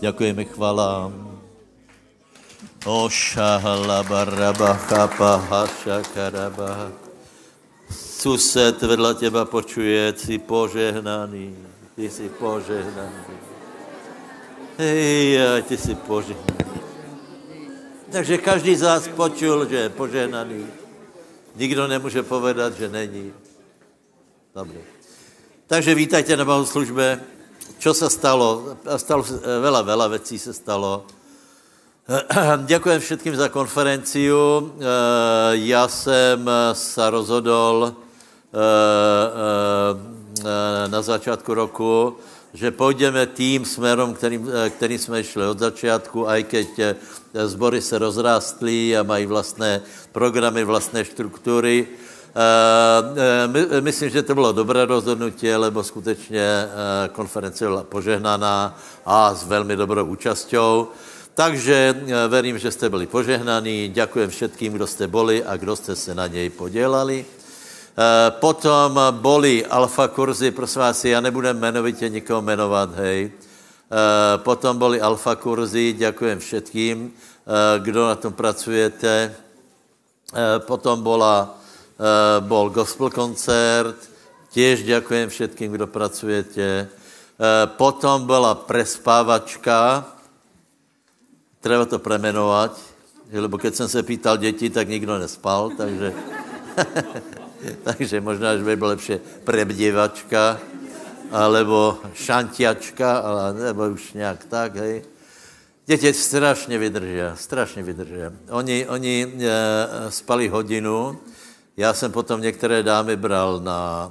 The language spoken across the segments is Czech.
Ďakujeme chvalám. Oša halabaraba chapa haša karaba. Sused vedľa teba počuje, si požehnaný. Ty si požehnaný. Hej, ty si požehnaný. Takže každý z nás počul, že je požehnaný. Nikdo nemůže povedať, že není. Dobre. Takže vítajte na bohoslužbe. Čo sa stalo? Stalo veľa vecí sa stalo. Ďakujem všetkým za konferenciu. Ja som sa rozhodol na začiatku roku, že pôjdeme tým smerom, ktorým sme išli od začiatku, aj keď zbory sa rozrástli a majú vlastné programy, vlastné štruktúry. Myslím, že to bylo dobré rozhodnutie, lebo skutečně konferencia byla požehnaná a s velmi dobrou účasťou. Takže verím, že jste byli požehnaní. Ďakujem všetkým, kdo jste boli a kdo jste se na něj podělali. Potom boli alfa kurzy, prosím vás, já nebudem jmenovitě nikoho jmenovat, hej. Potom boli alfa kurzy, ďakujem všetkým, kdo na tom pracujete. Potom bol gospel koncert, tiež ďakujem všetkým, kdo pracujete. Potom bola prespávačka, treba to premenovať, lebo keď som sa pýtal deti, tak nikto nespal, takže, takže možná, že by bylo lepšie prebdievačka, alebo šantiačka, alebo už nejak tak, hej. Deti strašne vydržia. Oni spali hodinu. Já jsem potom některé dámy bral na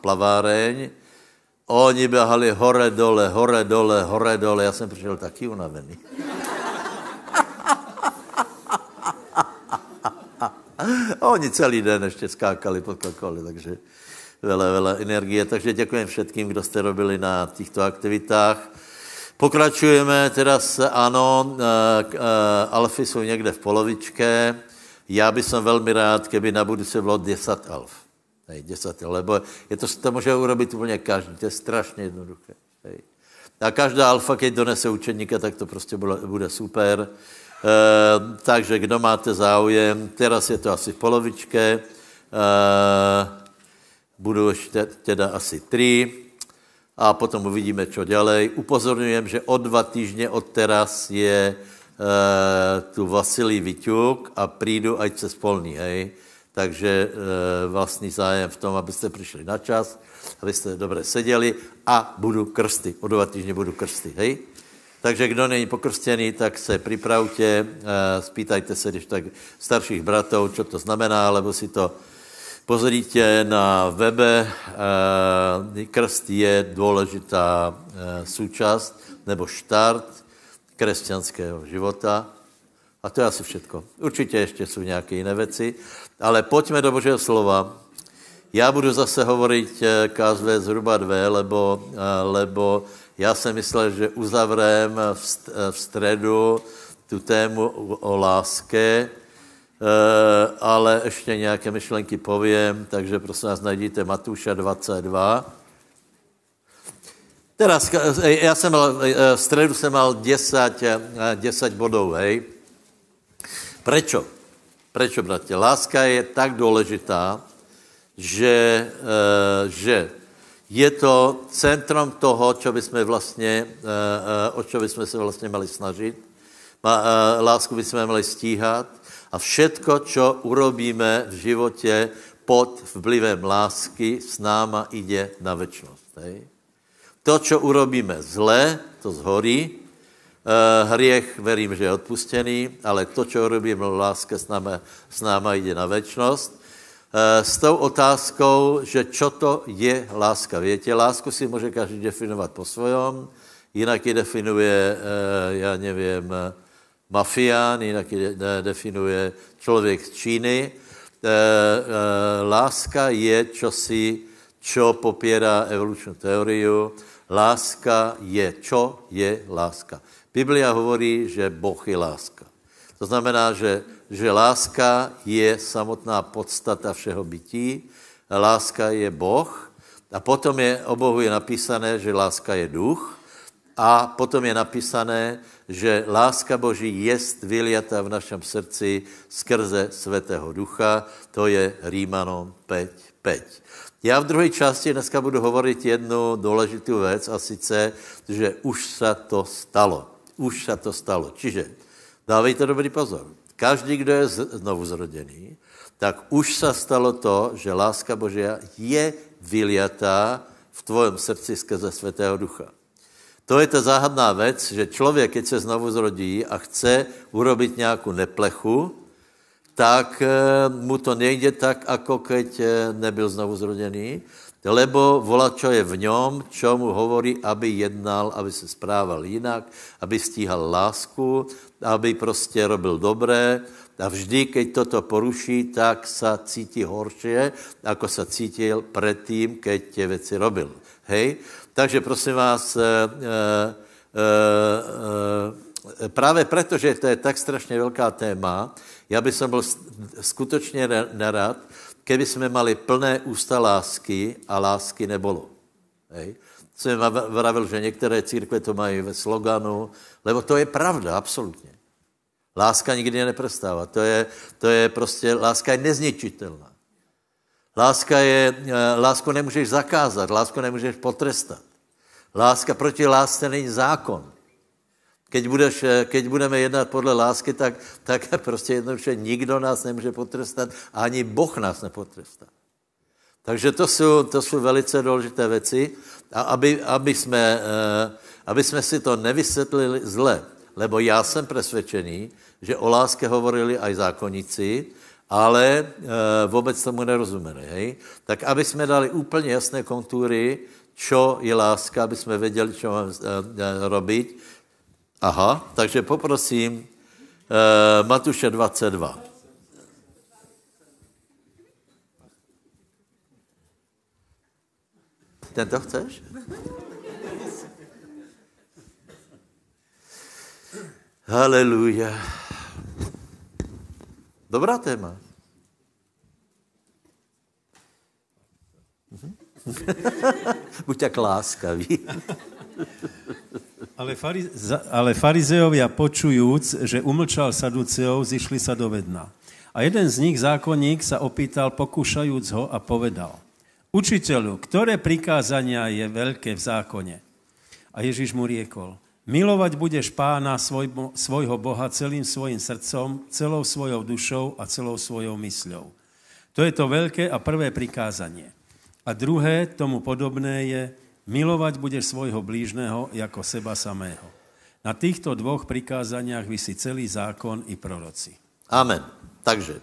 plaváreň. Oni běhali hore, dole. Já jsem přišel taky unavený. Oni celý den ještě skákali pod kokoli, takže veľa energie. Takže děkujem všetkým, kdo jste robili na těchto aktivitách. Pokračujeme, teda ano, alfy jsou někde v polovičke. Já bych som velmi rád, keby na budúce bylo 10 alf. Hej, 10 alf, lebo to může urobit úplně každý, to je strašně jednoduché. Hej. A každá alfa, keď donese učeníka, tak to prostě bude super. Takže kdo máte záujem, teraz je to asi v polovičke, budú ešte teda asi 3 a potom uvidíme, čo ďalej. Upozorňujem, že o 2 týždne od teraz je tu Vasilý Vyťuk a prídu aj cez polní, hej. Takže vlastný zájem v tom, aby ste prišli na čas, aby ste dobre sedeli a budú krsty. O 2 týždne budú krsty, hej. Takže kdo není pokrstený, tak se pripravte, spýtajte se, když tak starších bratov, čo to znamená, lebo si to pozrite na webe. Krst je dôležitá súčasť, nebo štart kresťanského života. A to je asi všetko. Určitě ještě jsou nějaké jiné věci, ale pojďme do Božího slova. Já budu zase hovoriť kázve zhruba 2, lebo já jsem myslel, že uzavrem v středu tu tému o láske, ale ještě nějaké myšlenky povím, takže prosím vás, najdíte Matúša 22. Teraz, ja som mal, v stredu som mal 10 bodov, hej. Prečo? Prečo, bratia? Láska je tak dôležitá, že je to centrom toho, čo by sme vlastne, o čo by sme sa vlastne mali snažiť. Lásku by sme mali stíhať. A všetko, čo urobíme v živote pod vplyvem lásky, s náma ide na večnosť, hej. To, čo urobíme zle, to zhorí. Hriech, verím, že je odpustený, ale to, čo urobíme v láske, s náma ide na večnosť. S tou otázkou, že čo to je láska. Viete, lásku si môže každý definovať po svojom, inak ji definuje, ja neviem, mafián, inak ji definuje človek z Číny. Láska je čosi, čo popiera evolučnú teóriu. Láska je, čo je láska. Biblia hovorí, že Boh je láska. To znamená, že láska je samotná podstata všeho bytí, láska je Boh a potom je o Bohu je napísané, že láska je duch. A potom je napísané, že láska Boží jest vyliata v našem srdci skrze Svatého Ducha. To je Římanom 5.5. Já v druhé části dneska budu hovorit jednu důležitou věc, a sice, že už se to stalo. Už se to stalo. Čiže dávejte dobrý pozor. Každý, kdo je znovu zrodený, tak už se stalo to, že láska Božia je vyliata v tvém srdci skrze Svatého Ducha. To je ta záhadná věc, že člověk, keď se znovu zrodí a chce urobit nějakou neplechu, tak mu to nejde tak, ako keď nebyl znovu zrodený, lebo volá, čo je v ňom, čo mu hovorí, aby jednal, aby se správal jinak, aby stíhal lásku, aby prostě robil dobré. A vždy, keď toto poruší, tak sa cíti horšie, ako sa cítil predtým, keď tie veci robil. Hej? Takže prosím vás, právě proto, že to je tak strašně velká téma, já bych byl skutečně nerad, keby jsme mali plné ústa lásky a lásky nebylo. Hej? Jsem vravil, že některé církve to mají ve sloganu, lebo to je pravda, absolutně. Láska nikdy neprestává. To je prostě, láska je nezničitelná. Lásku nemůžeš zakázat, lásku nemůžeš potrestat. Láska, proti lásce není zákon. Keď budeme jednat podle lásky, tak prostě jednoduše nikdo nás nemůže potrestat, ani Boh nás nepotrestá. Takže to jsou velice důležité věci, a aby jsme si to nevysvětlili zle. Lebo já jsem přesvědčený, že o láske hovorili aj zákonníci, ale vůbec tomu nerozumeli. Hej? Tak aby jsme dali úplně jasné kontúry, čo je láska, aby jsme věděli, čo máme robiť. Aha, takže poprosím Matuše 22. Tento chceš? Haleluja. Dobrá téma. Buď tak láskavý. Ale farizeovia počujúc, že umlčal Saduceov, zišli sa do vedna. A jeden z nich, zákonník, sa opýtal, pokúšajúc ho, a povedal: Učiteľu, ktoré prikázania je veľké v zákone? A Ježiš mu riekol: Milovať budeš Pána svojho Boha celým svojim srdcom, celou svojou dušou a celou svojou mysľou. To je to veľké a prvé prikázanie. A druhé, tomu podobné je: milovať budeš svojho blížneho ako seba samého. Na týchto dvoch prikázaniach visí celý zákon i proroci. Amen. Takže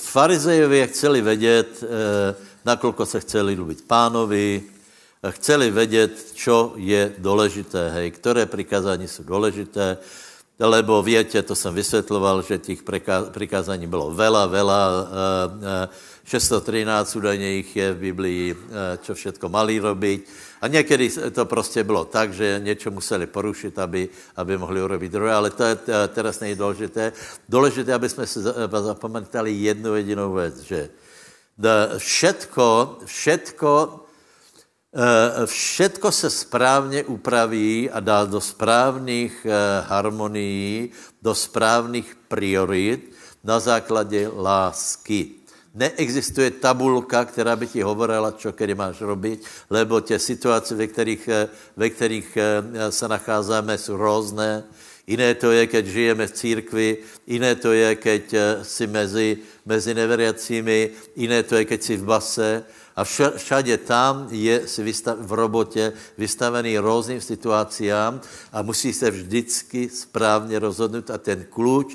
farizejovia chceli vedieť, nakoľko sa chceli ľúbiť Pánovi. Chceli vedieť, čo je dôležité, hej, ktoré prikázania sú dôležité, lebo viete, to som vysvetľoval, že tých prikázaní bylo veľa, 613 údajne ich je v Biblii, čo všetko mali robiť, a niekedy to proste bylo tak, že niečo museli porušiť, aby mohli urobiť druhé, ale to je teraz nie je dôležité. Dôležité, aby sme si zapamätali jednu jedinou vec, že všetko se správně upraví a dá do správných harmonií, do správných priorit na základě lásky. Neexistuje tabulka, která by ti hovorila, čo kedy máš robiť, lebo tie situácie, ve kterých se nacházíme, jsou různé. Iné to je, keď žijeme v církvi, iné to je, keď si mezi neveriacími, iné to je, keď si v base. A všade tam je v robotě vystavený různým situáciám a musí se vždycky správně rozhodnout, a ten kluč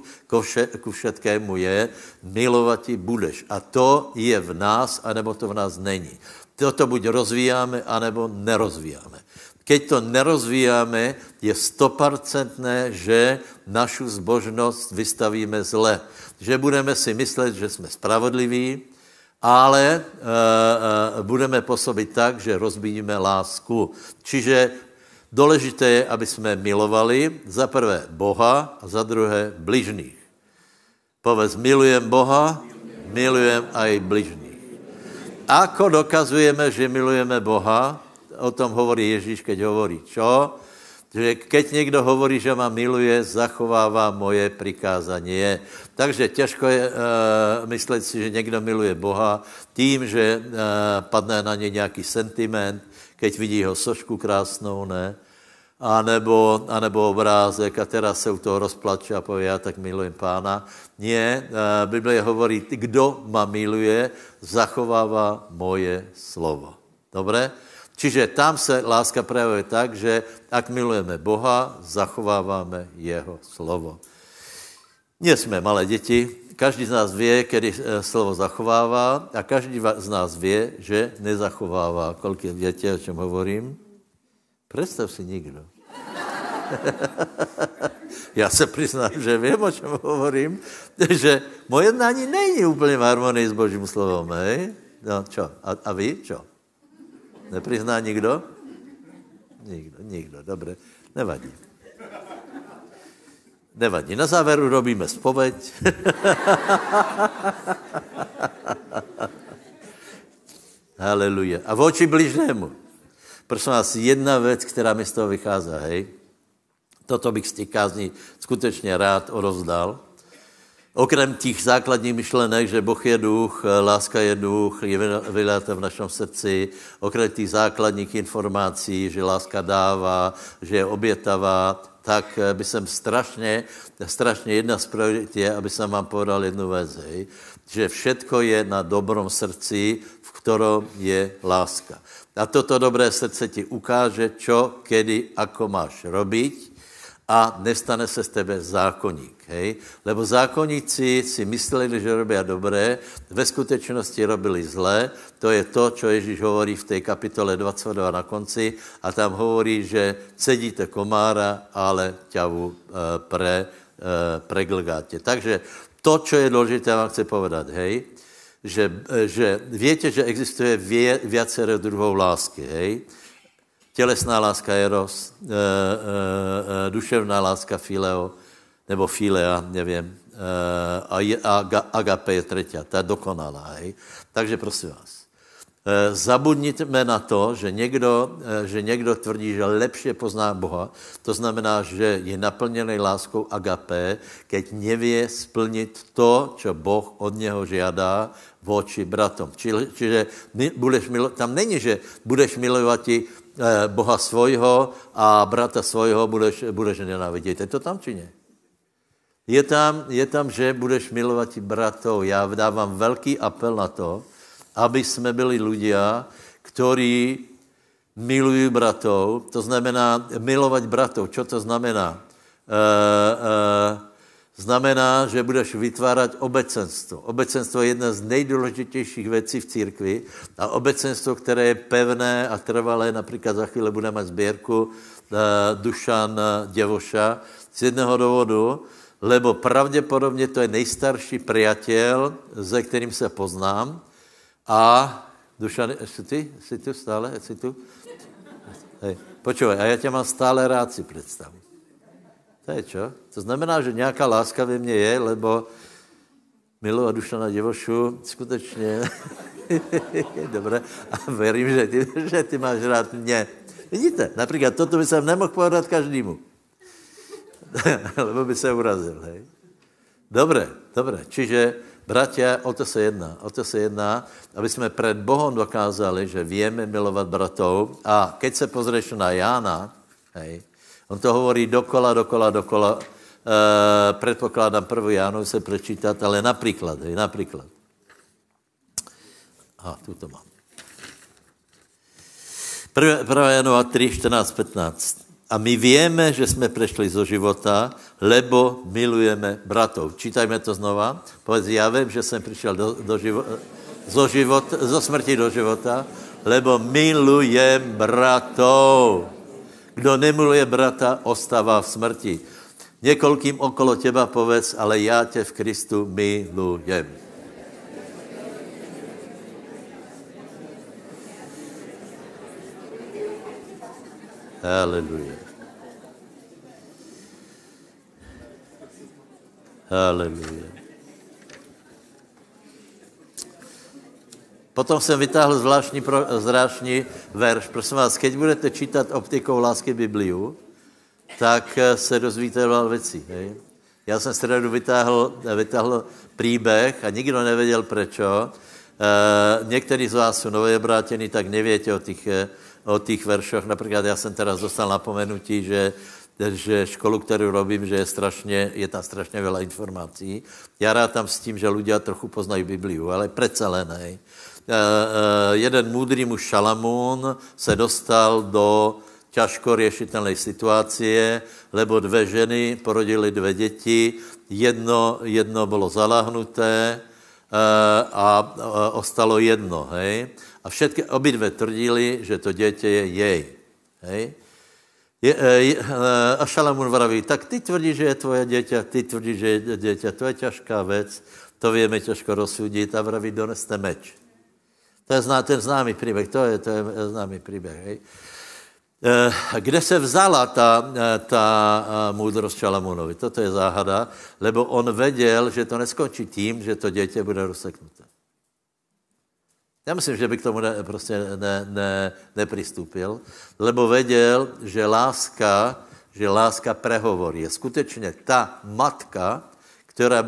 ku všetkému je: milovat ti budeš. A to je v nás, anebo to v nás není. Toto buď rozvíjáme, anebo nerozvíjáme. Keď to nerozvíjáme, je 100% že našu zbožnost vystavíme zle. Že budeme si myslet, že jsme spravodliví, ale budeme působit tak, že rozbíjíme lásku. Čiže důležité je, aby jsme milovali za prvé Boha a za druhé bližných. Povedz: milujem Boha, milujem aj bližných. Ako dokazujeme, že milujeme Boha? o tom hovorí Ježíš, keď hovorí čo? Že keď niekto hovorí, že ma miluje, zachováva moje prikázanie. Takže ťažko je mysleť si, že niekto miluje Boha tým, že padne na nej nejaký sentiment, keď vidí jeho sošku krásnou, ne? Anebo obrázek a teraz sa u toho rozplače a povie, ja tak milujem Pána. Nie, Biblia hovorí, kdo ma miluje, zachováva moje slovo. Dobre? Čiže tam sa láska prejavuje tak, že ak milujeme Boha, zachovávame jeho slovo. Nie sme malé deti, každý z nás vie, kedy slovo zachovává a každý z nás vie, že nezachováva. Koľko viete, o čom hovorím? Predstav si nikto. Ja sa priznám, že viem, o čom hovorím, že moje jednání není úplne v harmonii s Božím slovom, hej? No čo? A vy čo? Neprizná nikto? Nikto, dobre. Nevadí. Nevadí. Na záveru robíme spoveď. Haleluja. A voči bližnému. Prosím vás, jedna vec, která mi z toho vychází, hej. Toto bych z těch kázní skutečně rád odovzdal. Okrem těch základních myšlenek, že Boh je duch, láska je duch, je vyliata v našem srdci, okrem těch základních informací, že láska dává, že je obětavá, tak by jsem strašně jedna z priorit je, aby jsem vám povedal jednu věc, hej. Že všetko je na dobrom srdci, v ktorom je láska. A toto dobré srdce ti ukáže, čo, kedy, ako máš robiť a nestane se z tebe zákonník, hej? Lebo zákonníci si mysleli, že robia dobré, ve skutečnosti robili zlé, to je to, čo Ježíš hovorí v tej kapitole 22 na konci a tam hovorí, že cedíte komára, ale ťavu preglgáte. Takže to, čo je dôležité, vám chce povedať, hej? Že viete, že existuje viacero druhov lásky, hej? Tělesná láska eros, duševná láska fileo, nebo filea, neviem, agape je tretia, tá dokonalá, hej? Takže prosím vás, zabudnime na to, že niekto tvrdí, že lepšie pozná Boha, to znamená, že je naplnený láskou agape, keď nevie splniť to, čo Boh od neho žiadá, voči bratom. Čiže budeš milovať, tam není, že budeš milovať Boha svojho a brata svojho budeš nenávidieť. Je to tam, či nie? Je tam, že budeš milovať bratov. Ja dávam veľký apel na to, aby sme byli ľudia, ktorí milujú bratov. To znamená milovať bratov. Čo to znamená? Znamená, že budeš vytvárať obecenstvo. Obecenstvo je jedna z nejdôležitejších vecí v církvi a obecenstvo, které je pevné a trvalé, napríklad za chvíle budeme mať zbierku Dušan Děvoša z jedného dôvodu, lebo pravdepodobne to je nejstarší priateľ, se kterým se poznám a Dušan, si tu stále? Si tu? Hej. Počúvaj, a ja ťa mám stále rád si predstavu. To je čo? To znamená, že nějaká láska ve mně je, lebo milova Dušana Děvošu, skutečně. Dobre. A verím, že ty máš rád mě. Vidíte? Například toto by jsem nemohl povedat každému. Lebo by se urazil, hej? Dobre. Čiže, bratia, o to se jedná, aby jsme před Bohem dokázali, že vieme milovat bratov. A keď se pozrieš na Jána, hej, on to hovorí dokola. Predpokladám 1. Jánov sa prečítať, ale napríklad. A tu to mám. 1. Jánova 3, 14, 15. A my vieme, že sme prešli zo života, lebo milujeme bratov. Čítajme to znova. Povedz, ja viem, že som prišiel zo smrti do života, lebo milujem bratov. Kdo nemiluje brata, ostává v smrti. Niekoľkým okolo teba povedz, ale ja ťa v Kristu milujem. Haleluja. Potom jsem vytáhl zvláštní verš. Prosím vás, keď budete čítat optikou lásky Bibliu, tak se dozvíte věci. Hej? Já jsem středu vytáhl příběh a nikdo nevěděl prečo. Někteří z vás jsou nově obrátěni, tak nevětě o těch veršoch. Například já jsem teraz dostal napomenutí, že školu, kterou robím, že je tam strašně veľa informací. Já rád tam s tím, že ľudia trochu poznají Bibliu, ale přece len. Jeden múdrý muž Šalamún se dostal do ťažko riešiteľnej situácie, lebo dve ženy porodili dve děti, jedno bylo zalahnuté a ostalo jedno, hej. A všetky obidve tvrdili, že to dieťa je jej, hej. A Šalamún vraví, tak ty tvrdíš, že je tvoje dieťa, ty tvrdíš, že je dieťa, to je ťažká vec, to vieme ťažko rozsúdiť a vraví, doneste meč. To je ten známý príbeh, to je známý príbeh, hej. Kde se vzala ta múdrosť Šalamúnovi? Toto je záhada, lebo on vedel, že to neskončí tím, že to dieťa bude rozseknuté. Já myslím, že by k tomu nepristúpil, lebo vedel, že láska prehovorí. Je skutečně ta matka, která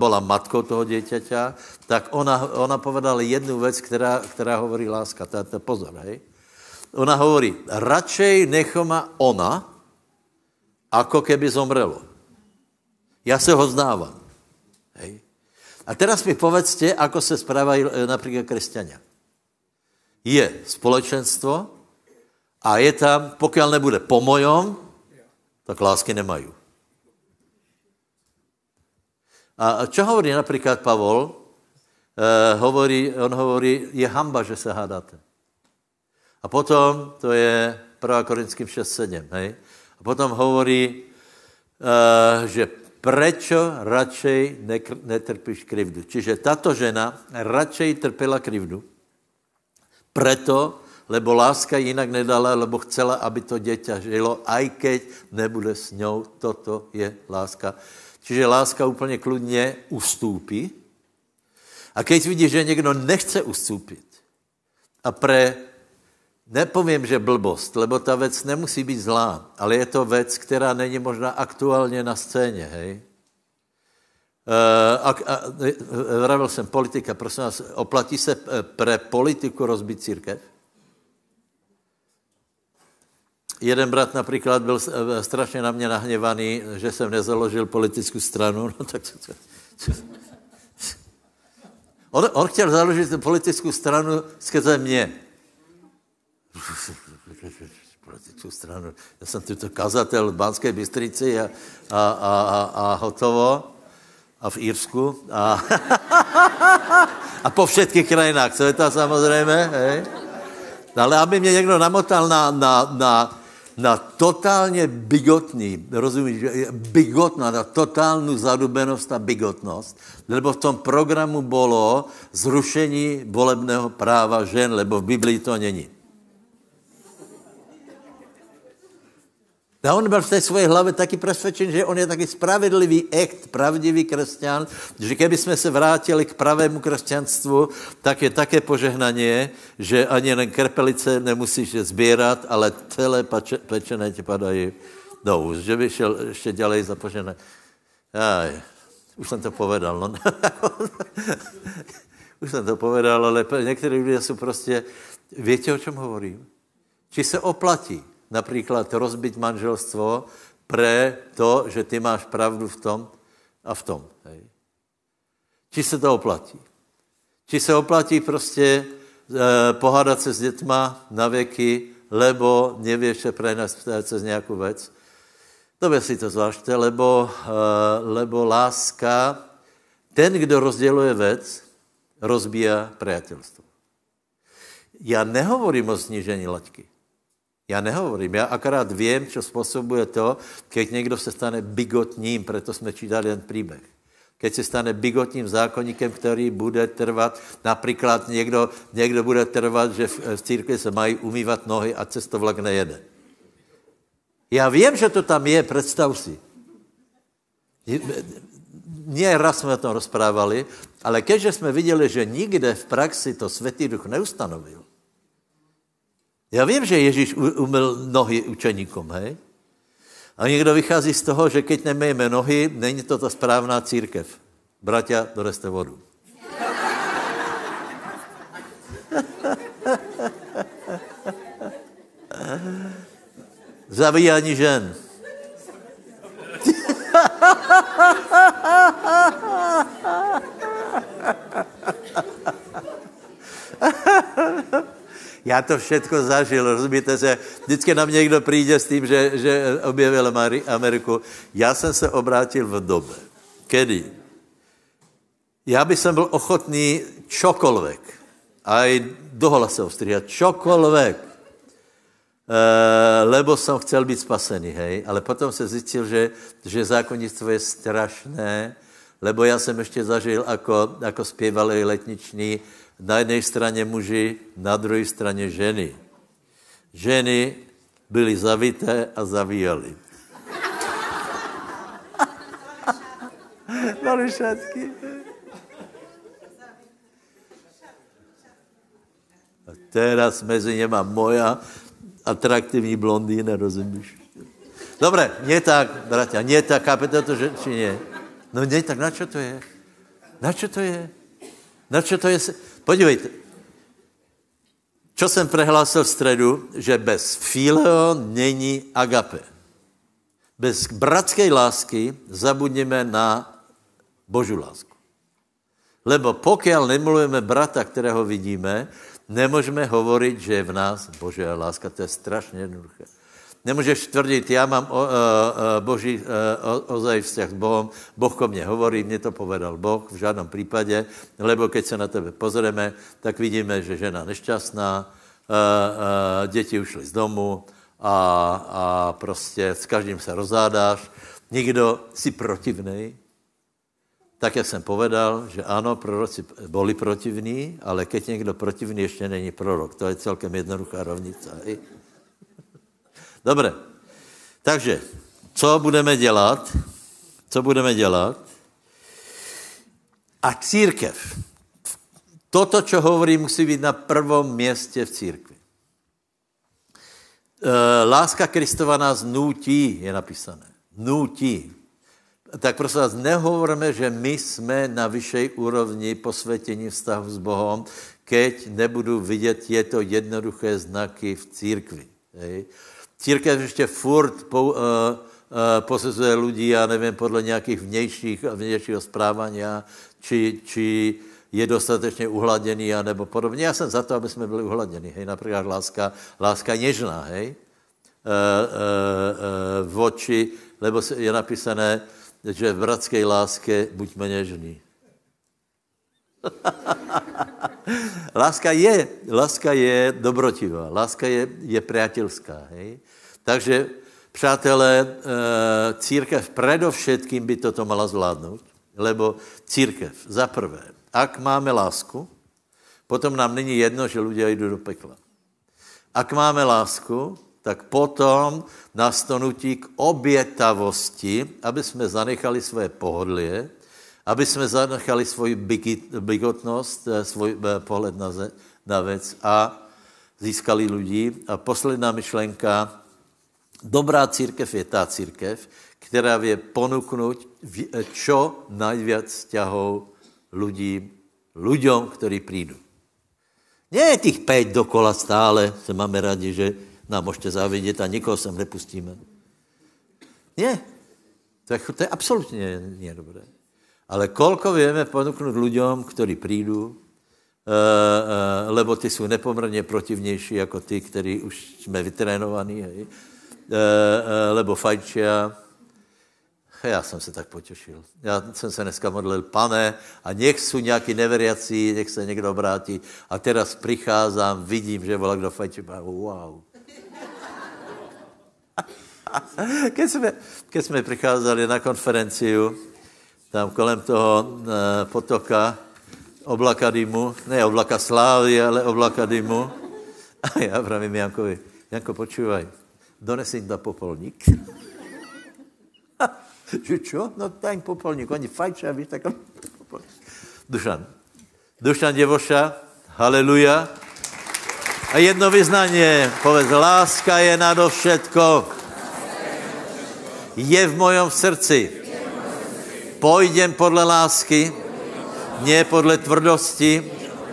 byla matkou toho dieťaťa, tak ona povedala jednu věc, která hovorí láska. To je pozor, hej? Ona hovorí, radšej nechom ma ona, ako keby zomrelo. Ja sa ho zdávam. Hej. A teraz mi povedzte, ako sa správajú napríklad kresťania. Je spoločenstvo a je tam, pokiaľ nebude po mojom, tak lásky nemajú. A čo hovorí napríklad Pavol? On hovorí, je hamba, že sa hádate. A potom, to je 1. Korinským 6.7, hej? A potom hovorí, že prečo radšej netrpíš krivdu. Čiže táto žena radšej trpela krivdu, preto, lebo láska jinak nedala, lebo chcela, aby to dieťa žilo, aj keď nebude s ňou. Toto je láska. Čiže láska úplne kľudne ustúpi. A keď vidíš, že niekto nechce ustúpiť a pre... Nepovím, že blbost, lebo ta věc nemusí být zlá, ale je to věc, která není možná aktuálně na scéně, hej. Vravil jsem politika, prosím vás, oplatí se pre politiku rozbít církev? Jeden brat například byl strašně na mě nahněvaný, že jsem nezaložil politickou stranu, no tak On chtěl založit politickou stranu skrze mě. Politickú stranu. Ja som tuto kazateľ v Banskej Bystrici a hotovo. A v Írsku. A po všetkých krajinách sveta, samozrejme. Hej. Ale aby mě někdo namotal na totálně bigotný, rozumíš, bigotná, na totálnu zadubenost a bigotnost, lebo v tom programu bylo zrušení volebného práva žen, lebo v Biblii to není. A on byl v té svojej hlave taky presvedčen, že on je taky spravedlivý ekt, pravdivý kresťan, že keby jsme se vrátili k pravému kresťanstvu, tak je také požehnaně, že ani jen krpelice nemusíš sbírat, ale celé pečené ti padají do úst. Že by šel ještě dělej za požehnané. Už jsem to povedal, no. Už jsem to povedal, ale některé lidé jsou prostě, víte, o čem hovorím? Či se oplatí napríklad rozbiť manželstvo pre to, že ty máš pravdu v tom a v tom. Hej. Či sa to oplatí? Či sa oplatí proste pohádať sa s deťma na veky, lebo nevieš sa prejsť cez nejakú vec? Dobre si to zvážte, lebo láska, ten, kto rozdieluje vec, rozbíja priateľstvo. Ja nehovorím o znížení laťky. Ja nehovorím, ja akorát viem, čo spôsobuje to, keď niekto sa stane bigotním, preto sme čítali ten príbeh. Keď sa stane bigotním zákonníkem, ktorý bude trvať, napríklad niekto bude trvať, že v církvi sa majú umývať nohy a cestovlak nejede. Ja viem, že to tam je, predstav si. nie raz jsme o tom rozprávali, ale keďže jsme viděli, že nikde v praxi to Svätý Duch neustanovil. Já vím, že Ježíš umyl nohy učeníkom, hej? A někdo vychází z toho, že keď nemejeme nohy, není to ta správná církev. Bratia, doreste vodu. Zabíjání žen. Já to všetko zažil, rozumíte se? Vždycky na mě někdo přijde s tím, že objevil Ameriku. Já jsem se obrátil v době, kedy já bych byl ochotný čokoľvek, aj dohola se ostříhat, čokoľvek, lebo jsem chcel být spasený, hej, ale potom se zjistil, že zákonnictvo je strašné, lebo já jsem ještě zažil, jako zpěvali letniční, na jednej straně muži, na druhé straně ženy. Ženy byly zavité a zavíjali. Mali šatky. A teraz mezi něma moja atraktivní blondýna, rozumíš? Dobré, nie tak, bratia, nie tak, chápete to, že, či nie? No nie tak, načo to je? Načo to je? Načo to je? Podívejte, čo jsem prehlásil v středu, že bez fileo není agape. Bez bratské lásky zabudneme na Boží lásku. Lebo pokud nemilujeme brata, kterého vidíme, nemůžeme hovorit, že je v nás Boží láska. To je strašně jednoduché. Nemůžeš tvrdit, já mám Boží ozaj vzťah s Bohem, Boh ko mne hovorí, mne to povedal Boh, v žádném případě, lebo keď se na tebe pozrieme, tak vidíme, že žena nešťastná, děti ušly z domu a prostě s každým se rozádáš, nikdo si protivnej. Tak, jak jsem povedal, že ano, proroci boli protivní, ale keď někdo protivný, ještě není prorok. To je celkem jednoduchá rovnica. Dobre, takže, co budeme dělat? Co budeme dělat? A církev. Toto, čo hovorí, musí být na prvom městě v církvi. Láska Kristova nás nutí, je napísané. Nutí. Tak prosím vás, nehovoríme, že my jsme na vyšší úrovni posvětění vztahu s Bohem, keď nebudu vidět tyto jednoduché znaky v církvi. Hej. Církev ještě furt posuzuje lidi, já nevím, podle nějakých vnějšího správání, či je dostatečně uhladěný, anebo podobně. Já jsem za to, aby jsme byli uhladěni, hej, například láska něžná, hej, v oči, lebo je napísané, že v bratské láske buďme něžní. Láska je dobrotivá, láska je priateľská, hej? Takže, přátelé, církev predovšetkým by toto mala zvládnout, lebo církev, za prvé, ak máme lásku, potom nám není jedno, že ľudia idú do pekla. Ak máme lásku, tak potom nás to nutí k obětavosti, aby jsme zanechali své pohodlie, aby jsme zanechali svoji bigotnost, svůj pohled na věc a získali lidi. A posledná myšlenka, dobrá církev je ta církev, která vie ponuknout čo najviac vzťahov ľuďom, ktorí prídu. Nie tých 5 dokola stále, se máme rádi, že nám můžete závidět a nikoho sem nepustíme. Nie, to je absolutně nedobré. Ale koľko vieme ponúknuť ľuďom, ktorí prídu, lebo ty sú nepomerne protivnejší ako ty, ktorí už sme vytrénovaní, hej? Lebo fajčia. Ja som sa tak potešil. Ja som sa dneska modlil, pane, a nech sú nejakí neveriaci, nech sa niekto obráti. A teraz prichádzam, vidím, že volá kdo fajčí. Wow. Keď sme prichádzali na konferenciu, tam kolem toho potoka, oblaka dymu, ne oblaka slávy, ale oblaka dymu. A já pravím Jankovi, Janko, počúvaj, donesím na popolník. Že čo? No ten popolník, oni fajčia, víš, taká popolník. Dušan Děvoša, haleluja. A jedno vyznanie, povedz, láska je nadovšetko. Je v mojom srdci. Pôjdem podle lásky, nie podle tvrdosti,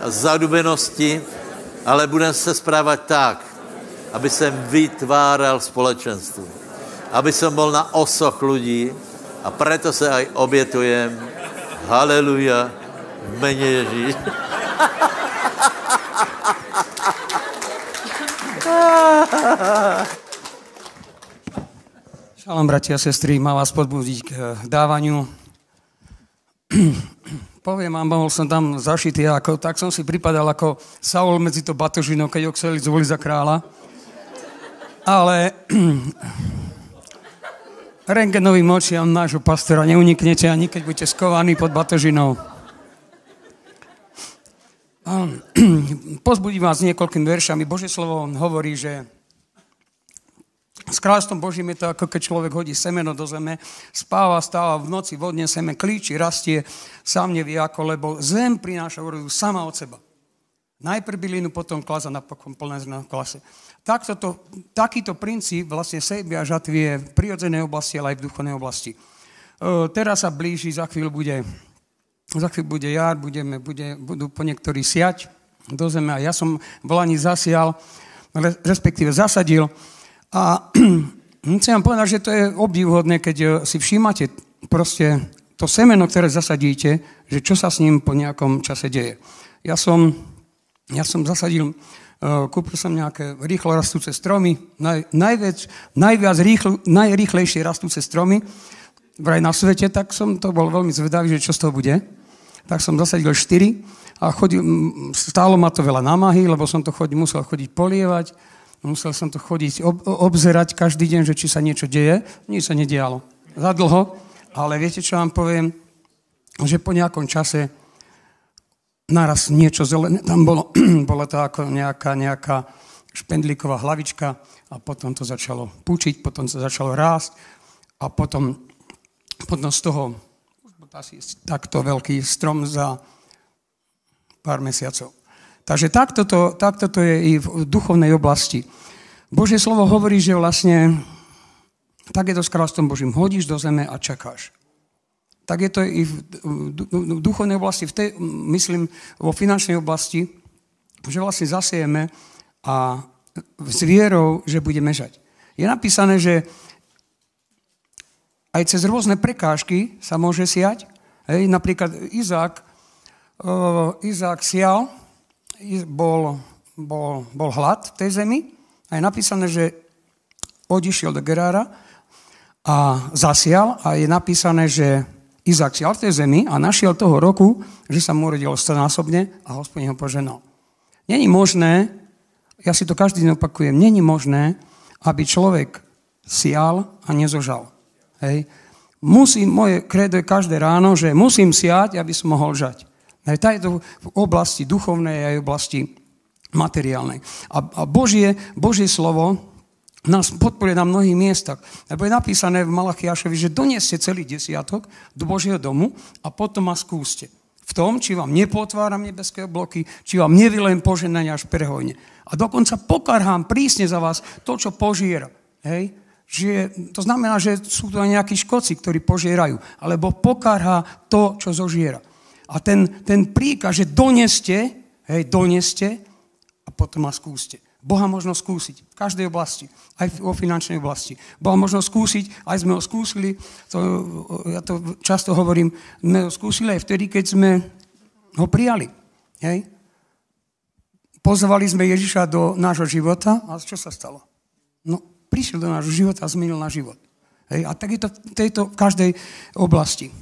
zadubenosti, ale budem se správať tak, aby som vytváral společenstvo. Aby som bol na osoch ľudí a preto sa aj obietujem. Haleluja, v mene Ježíš. Šalom, bratia a sestry, má vás podbudiť k dávaniu. Poviem vám, bol som tam zašitý, tak som si pripadal ako Saul medzi to batožinou, keď ho chceli zvoliť za kráľa. Ale rentgenovým očiam nášho pastora neuniknete, ani keď budete skovaní pod batožinou. Pozbudím vás niekoľkými veršami. Božie slovo hovorí, že s kráľstvom Božím je to, ako keď človek hodí semeno do zeme, spáva, stáva v noci, vodne seme, klíči, rastie, sám nevie ako, lebo zem prináša úrodu sama od seba. Najprv bylinu, potom klasa, napokon plné zrno klase. Takýto princíp vlastne sejby a žatvy je v prirodzenej oblasti, ale aj v duchovnej oblasti. Teraz sa blíži, za chvíľu bude jar, budú po niektorí siať do zeme a ja som v lani zasial, respektíve zasadil. A chcem vám povedať, že to je obdivuhodné, keď si všímate proste to semeno, ktoré zasadíte, že čo sa s ním po nejakom čase deje. Ja som zasadil, kúpil som nejaké rýchlo rastúce stromy, najrýchlejšie rastúce stromy vraj na svete, tak som to bol veľmi zvedavý, že čo z toho bude. Tak som zasadil 4 a stálo ma to veľa námahy, lebo som to musel chodiť polievať. Musel som to chodiť, obzerať každý deň, že či sa niečo deje. Nič sa nedialo. Zadlho. Ale viete, čo vám poviem? Že po nejakom čase naraz niečo zelené. Tam bola to ako nejaká špendlíková hlavička a potom to začalo pučiť, potom sa začalo rásť a potom z toho asi takto veľký strom za pár mesiacov. Takže takto to je i v duchovnej oblasti. Božie slovo hovorí, že vlastne tak je to s kráľstvom Božím. Hodíš do zeme a čakáš. Tak je to i v duchovnej oblasti, myslím vo finančnej oblasti, že vlastne zasejeme a s vierou, že budeme žať. Je napísané, že aj cez rôzne prekážky sa môže siať. Hej, napríklad Izák sial, bol hlad v tej zemi a je napísané, že odišiel do Gerára a zasial a je napísané, že Izák sial v tej zemi a našiel toho roku, že sa mu urodilo 100-násobne a Hospodin ho poženal. Není možné, ja si to každý deň opakujem, není možné, aby človek sial a nezožal. Hej. Moje kredo je každé ráno, že musím siať, aby som mohol žať. Tá je to v oblasti duchovnej aj v oblasti materiálnej. A Božie slovo nás podporuje na mnohých miestach. Lebo je napísané v Malachiášovi, že donieste celý desiatok do Božieho domu a potom ma skúste. V tom, či vám nepotváram nebeské obloky, či vám nevylejem požehnania až prehojne. A dokonca pokarhám prísne za vás to, čo požiera. Hej? To znamená, že sú to aj nejakí škodci, ktorí požierajú. Alebo pokarhá to, čo zožiera. A ten príkaz, že doneste a potom ma skúste. Boha možno skúsiť v každej oblasti, aj vo finančnej oblasti. Boha možno skúsiť, aj sme ho skúsili, ja to často hovorím, sme ho skúsili aj vtedy, keď sme ho prijali. Hej. Pozvali sme Ježiša do nášho života a čo sa stalo? No, prišiel do nášho života a zmenil náš život. Hej. A tak je to v každej oblasti.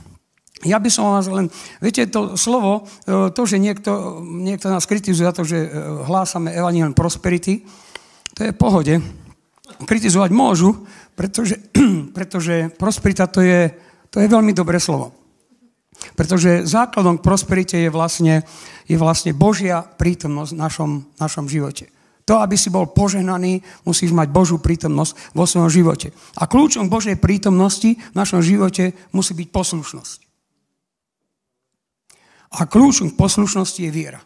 Ja by som vás len, viete, to slovo, to, že niekto nás kritizuje za to, že hlásame evanjelium prosperity, to je v pohode. Kritizovať môžu, pretože prosperita to je veľmi dobré slovo. Pretože základom k prosperite je vlastne Božia prítomnosť v našom živote. To, aby si bol požehnaný, musíš mať Božú prítomnosť vo svojom živote. A kľúčom Božej prítomnosti v našom živote musí byť poslušnosť. A kľúčom k poslušnosti je viera.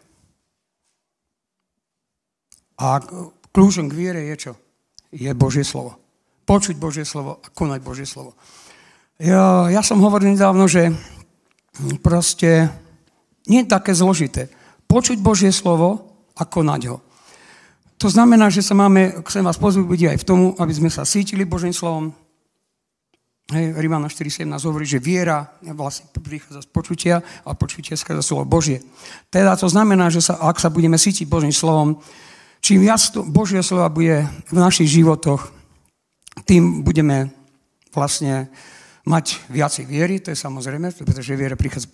A kľúčom k viere je čo? Je Božie slovo. Počuť Božie slovo a konať Božie slovo. Ja som hovoril nedávno, že proste nie je také zložité. Počuť Božie slovo a konať ho. To znamená, že sa máme, chcem vás pozbudiť aj v tomu, aby sme sa cítili Božím slovom. Rímanom 4:17 hovorí, že viera vlastne prichádza z počutia a počutie skrze slovo Božie. Teda to znamená, že ak sa budeme cítiť Božím slovom, čím viac Božie slova bude v našich životoch, tým budeme vlastne mať viacej viery, to je samozrejme, pretože viera prichádza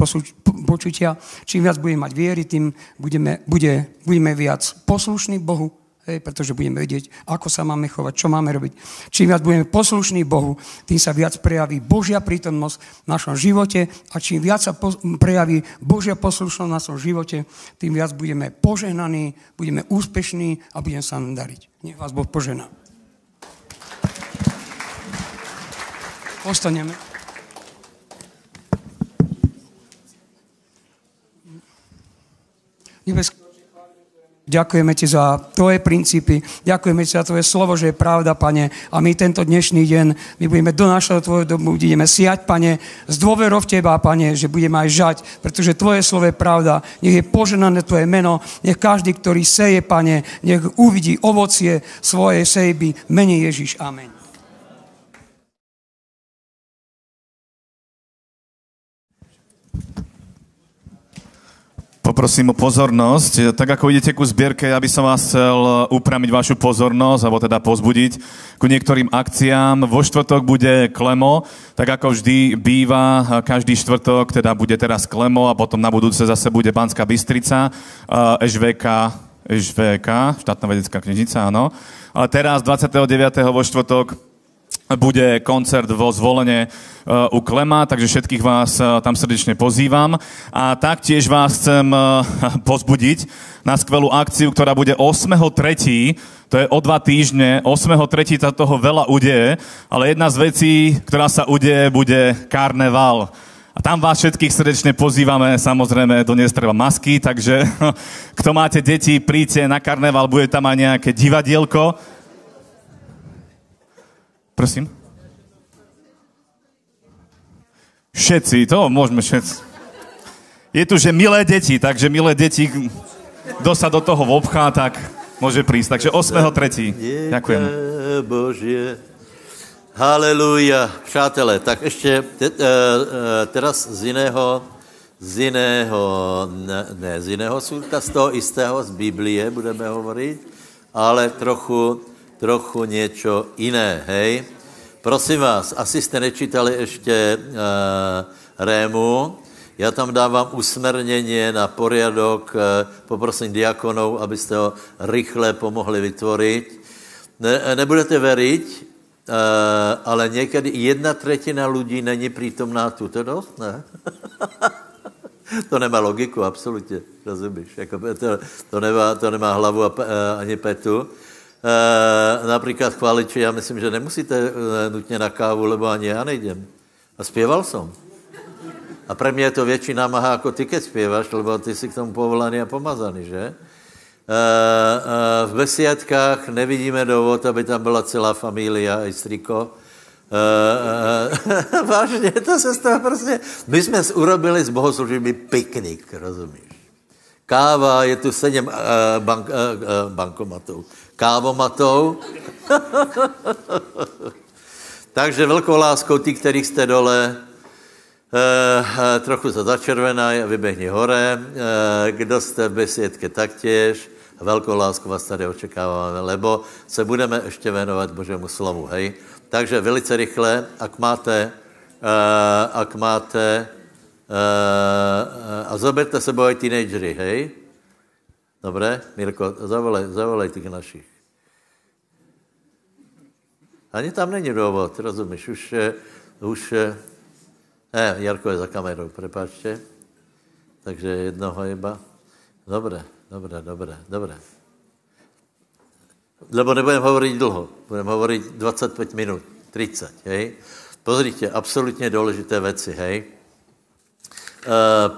počutia. Čím viac budeme mať viery, tým budeme viac poslušní Bohu, pretože budeme vedieť, ako sa máme chovať, čo máme robiť. Čím viac budeme poslušní Bohu, tým sa viac prejaví Božia prítomnosť v našom živote a čím viac sa prejaví Božia poslušnosť v našom živote, tým viac budeme požehnaní, budeme úspešní a budeme sa nám dariť. Nech vás Boh požehná. Ostaneme. Ďakujeme ti za tvoje princípy, ďakujeme ti za tvoje slovo, že je pravda, Pane. A my tento dnešný deň, my budeme donášať do tvojho domu, budeme siať, Pane, s dôverou v teba, Pane, že budeme aj žať, pretože tvoje slovo je pravda. Nech je poženané tvoje meno, nech každý, ktorý seje, Pane, nech uvidí ovocie svojej sejby. Mene Ježiš. Amen. Poprosím o pozornosť. Tak ako idete ku zbierke, ja by som vás chcel upramiť vašu pozornosť, alebo teda pozbudiť ku niektorým akciám. Vo štvrtok bude klemo, tak ako vždy býva každý štvrtok, teda bude teraz klemo a potom na budúce zase bude Banská Bystrica, ŠVK, štátna vedecká knižnica, áno. Ale teraz 29. vo štvrtok bude koncert vo Zvolene u Klema, takže všetkých vás tam srdečne pozývam. A taktiež vás chcem pozbudiť na skvelú akciu, ktorá bude 8.3., to je o 2 týždne, 8.3. sa toho veľa udeje, ale jedna z vecí, ktorá sa udeje, bude karneval. A tam vás všetkých srdečne pozývame, samozrejme, doniesť treba masky, takže kto máte deti, príďte na karneval, bude tam aj nejaké divadielko. Prosím? Všetci, to môžeme všetci. Je tu, že milé deti, takže milé deti, kto sa do toho obchá, tak môže prísť. Takže 8.3. Ďakujem. Bože. Haleluja. Přátelé, tak ešte teraz z iného súrka, z toho istého, z Biblie budeme hovoriť, ale trochu něco jiné, hej. Prosím vás, asi jste nečítali ještě Rému, já tam dávám usmerněně na poriadok, poprosím diakonou, abyste ho rychle pomohli vytvořit. Nebudete veriť, ale někdy 1/3 lidí není prítomná tu, to je dost, ne? To nemá logiku, absolutně, rozumíš, jako to nemá hlavu ani petu. Například chváliči, já myslím, že nemusíte nutně na kávu, lebo ani já nejdem. A zpěval jsem. A pro mě je to větší námaha, jako ty, keď zpěváš, lebo ty jsi k tomu povolaný a pomazaný, že? V besiadkách nevidíme důvod, aby tam byla celá familia, i striko. Vážně, to se stává prostě. My jsme urobili z bohoslužby piknik, rozumíš? Káva, je tu 7 bankomatů. Kávomatou. Takže velkou láskou ty, kterých jste dole, trochu se začervenaj a vyběhni hore. Kdo jste v besiedke taktěž, velkou láskou vás tady očekáváme, lebo se budeme ještě věnovat Božému slovu, hej. Takže velice rychle, ak máte, a zoberte sebou aj teenagery, hej. Dobré, Mirko, zavolej těch našich. Ani tam není důvod, rozumíš, už Jarko je za kamerou, prepáčte. Takže jednoho jeba. Dobré. lebo nebudem hovoriť dlho, budem hovoriť 25 minút, 30, hej. Pozrite, absolutně důležité věci, hej.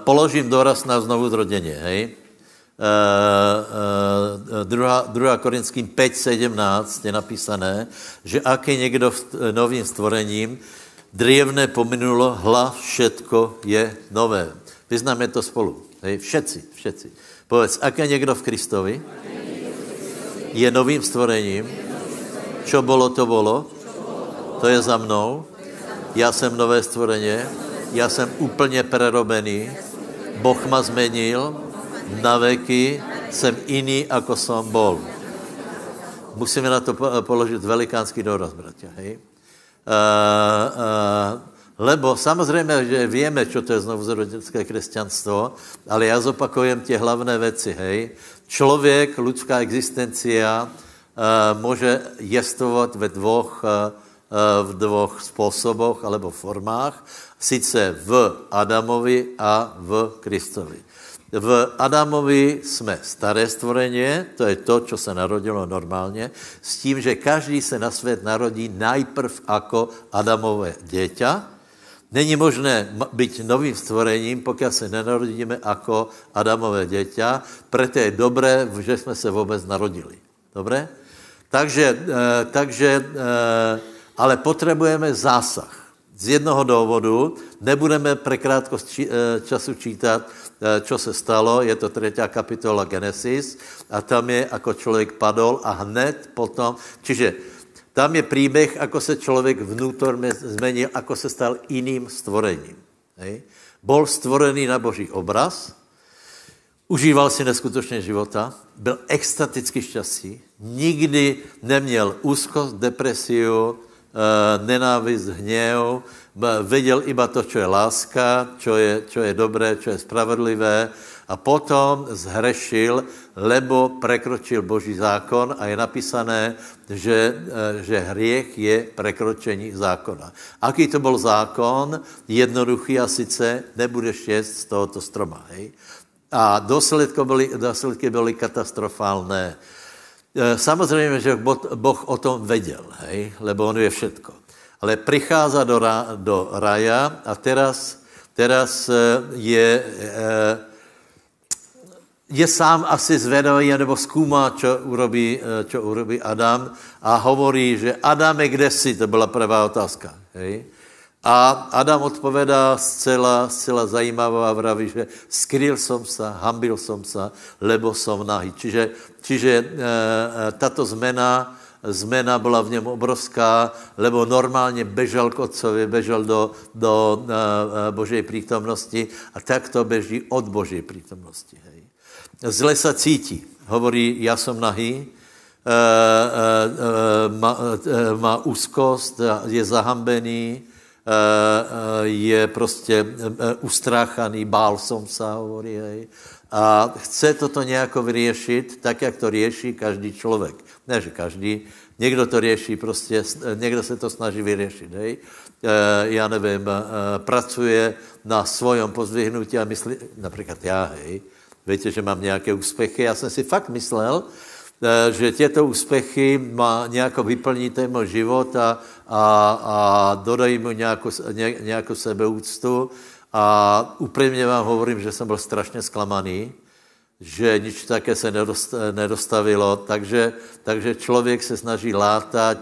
Položím důraz na znovuzrodenie, hej. Druhá Korinským 5:17 je napísané, že ak je někdo novým stvorením, drievné pominulo, hla, všetko je nové. Vyznáme to spolu, hej, všetci. Povedz, ak je někdo v Kristovi, je novým stvorením, čo bolo, to je za mnou, já jsem nové stvorenie, já jsem úplně prerobený, Boh ma zmenil, na veky jsem jiný, ako som bol. Musíme na to položit velikánský důraz, bratia, hej. Lebo samozřejmě, že víme, čo to je znovuzrodenecké křesťanstvo, ale já zopakujem tie hlavné věci, hej. Člověk, lidská existencia může jestvovat v dvoch spôsoboch alebo formách, sice v Adamovi a v Kristovi. V Adamovi sme staré stvorenie, to je to, čo sa narodilo normálne, s tím, že každý sa na svet narodí najprv ako Adamové dieťa. Není možné byť novým stvorením, pokiaľ sa nenarodíme ako Adamové dieťa, preto je dobré, že sme sa vôbec narodili. Dobre? Takže ale potřebujeme zásah. Z jednoho důvodu nebudeme prekrátkost času čítat, co se stalo, je to 3. kapitola Genesis a tam je, ako člověk padol a hned potom, čiže tam je příběh, ako se člověk vnútorně zmenil, ako se stal jiným stvorením. Hej? Bol stvorený na Boží obraz, užíval si neskutečně života, byl extaticky šťastný, nikdy neměl úzkost, depresiu, nenávist, hněv, viděl iba to, čo je láska, čo je dobré, čo je spravedlivé a potom zhrešil, lebo prekročil Boží zákon a je napísané, že hriech je prekročení zákona. Aký to byl zákon? Jednoduchý a sice nebudeš jíst z tohoto stroma. Hej? A důsledky byly katastrofální. Samozřejmě, že Boh o tom věděl, hej? Lebo on je všetko. Ale přichází do raja a teraz je sám asi zvedavý, nebo zkoumá, čo urobí Adam a hovorí, že Adame, kde si? To byla prvá otázka, hej? A Adam odpovedá zcela zajímavá, vraví, že skryl som sa, hambil som sa, lebo som nahý. Čiže tato zmena byla v něm obrovská, lebo normálně bežel k otcovi, bežel do Božej prítomnosti a tak to beží od Božej prítomnosti. Hej. Zle sa cítí, hovorí, já som nahý, má úzkost, je zahambený, je prostě ustráchaný, bál som sa, hovorí, hej. A chce toto nějako vyřešit, tak, jak to řeší každý člověk. Ne, že každý, někdo to řeší prostě, někdo se to snaží vyřešit, hej. Já nevím, pracuje na svojom pozdvihnutí a myslí, například já, hej, víte, že mám nějaké úspěchy, já jsem si fakt myslel, že tieto úspěchy má nějako vyplní tému život a dodají mu nějakou sebeúctu. A upřímně vám hovorím, že jsem byl strašně zklamaný, že nič také se nedostavilo, takže člověk se snaží látať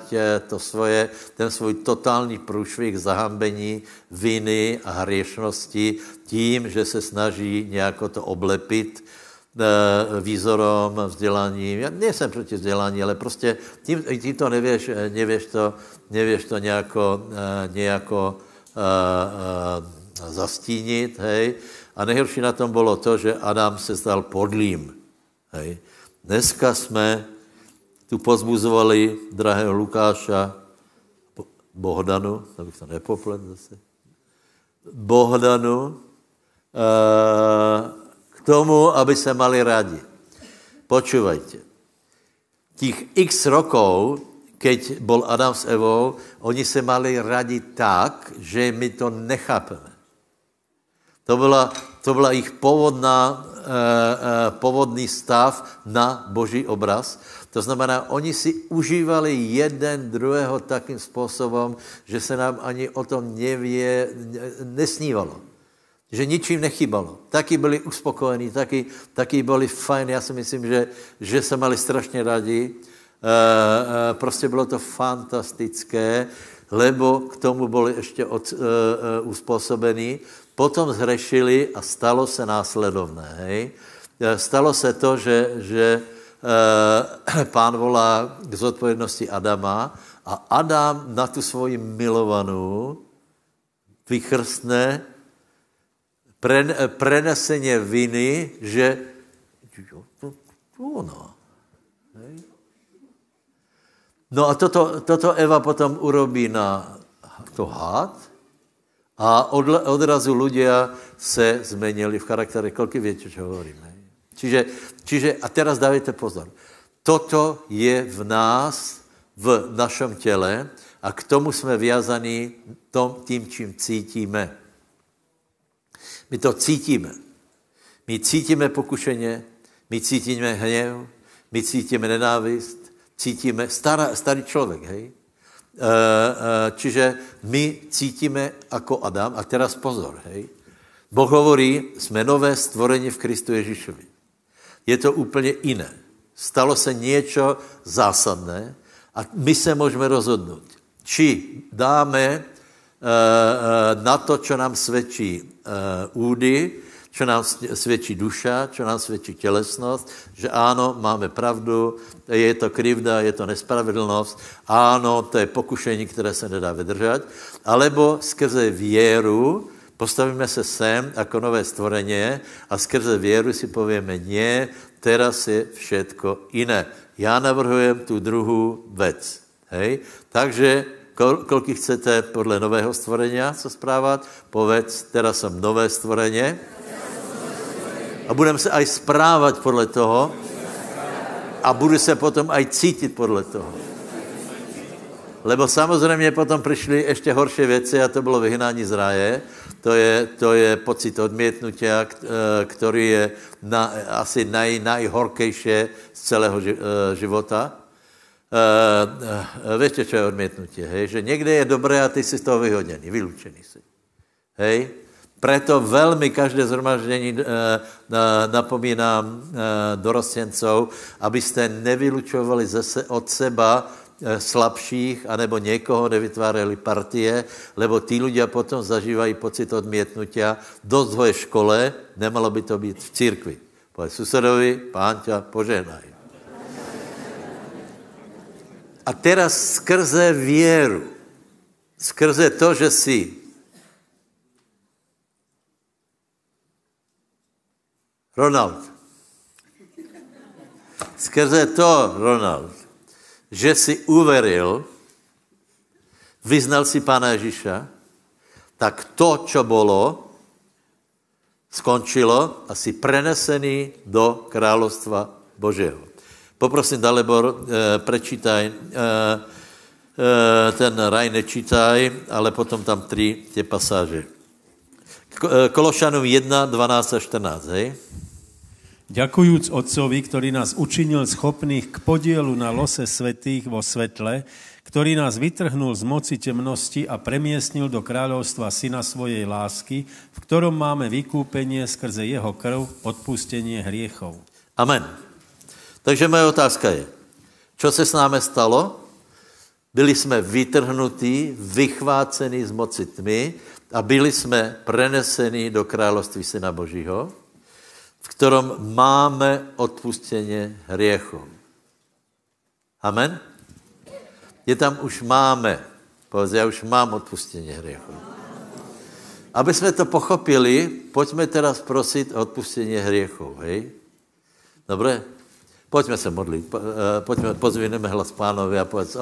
ten svůj totální průšvih zahambení, viny a hriešnosti tím, že se snaží nějako to oblepit výzorom, vzděláním. Já nejsem proti vzdělání, ale prostě tím to nevěš to nějako zastínit, hej. A nejhorší na tom bylo to, že Adam se stal podlým, hej. Dneska jsme tu pozbuzovali drahého Lukáša Bohdanu, abych to nepopletl zase, Bohdanu, tomu, aby se mali rádi. Počúvajte. Tých x rokov, keď bol Adam s Evou, oni se mali rádi tak, že my to nechápeme. To byla jejich původná povodný stav na boží obraz. To znamená, oni si užívali jeden druhého takým způsobem, že se nám ani o tom nesnívalo. Že ničím nechybalo. Taky byli uspokojení, taky byli fajn. Já si myslím, že se mali strašně rádi. Prostě bylo to fantastické, lebo k tomu byli ještě uspůsobení. Potom zhrešili a stalo se následovné. Hej? Stalo se to, že pán volá k zodpovědnosti Adama a Adam na tu svoji milovanou vychrstne preneseně viny, že ono. No a toto Eva potom urobí na to had. A odrazu ľudia se zmenili v charaktere. Koľko viete, čo hovoríme? Čiže, a teraz dávajte pozor. Toto je v nás, v našom tele a k tomu sme viazaní tým, čím cítime. My to cítime. My cítime pokušenie, my cítime hnev, my cítime nenávist, cítime starý človek, hej? Čiže my cítime ako Adam. A teraz pozor, hej. Boh hovorí, sme nové stvorenie v Kristu Ježišovi. Je to úplne iné. Stalo sa niečo zásadné a my sa môžeme rozhodnúť, či dáme na to, čo nám svedčí údy, čo nám svedčí duša, čo nám svedčí telesnosť, že áno, máme pravdu, je to krivda, je to nespravedlnosť, áno, to je pokušení, ktoré sa nedá vydržať, alebo skrze vieru postavíme sa sem ako nové stvorenie a skrze vieru si povieme, nie, teraz je všetko iné. Ja navrhujem tú druhú vec. Hej? Takže koľko chcete podle nového stvorenia sa správať, povedz, teraz som nové stvorenie, a budem se aj správať podle toho a budu se potom aj cítit podle toho. Lebo samozřejmě potom přišly ještě horší věci a to bylo vyhnání z ráje. To je pocit odmětnutia, který je asi najhorkejší z celého života. Víte, čo je odmětnutie, hej? Že někde je dobré a ty jsi z toho vyhoděný, vylučený jsi. Hej? Preto veľmi každé zhromaždení napomínam dorostencov, aby ste nevylučovali od seba slabších anebo niekoho nevytvárali partie, lebo tí ľudia potom zažívají pocit odmietnutia do svojej škole, nemalo by to byť v církvi. Povedz susedovi, pán ťa požehnaj. A teraz skrze vieru, skrze to, že si Ronald. Skrze to, Ronald, že si uveril, vyznal si Pána Ježíša, tak to, čo bolo, skončilo a si prenesený do kráľovstva Božieho. Poprosím, Dalibor, prečítaj, ten raj nečítaj, ale potom tam tri tie pasáže. Kološanom 1, 12 a 14, hej? Ďakujúc Otcovi, ktorý nás učinil schopných k podielu na lose svätých vo svetle, ktorý nás vytrhnul z moci temnosti a premiestnil do kráľovstva Syna svojej lásky, v ktorom máme vykúpenie skrze jeho krv, odpustenie hriechov. Amen. Takže moja otázka je, čo sa s námi stalo? Byli sme vytrhnutí, vychvácení z moci tmy a byli sme prenesení do kráľovství Syna Božího, v ktorom máme odpustenie hriechov. Amen? Je tam už máme. Povedz, ja už mám odpustenie hriechov. Aby sme to pochopili, poďme teraz prosiť o odpustenie hriechov, hej? Dobre? Poďme sa modliť. Poďme, pozvineme hlas Pánovi a povedz,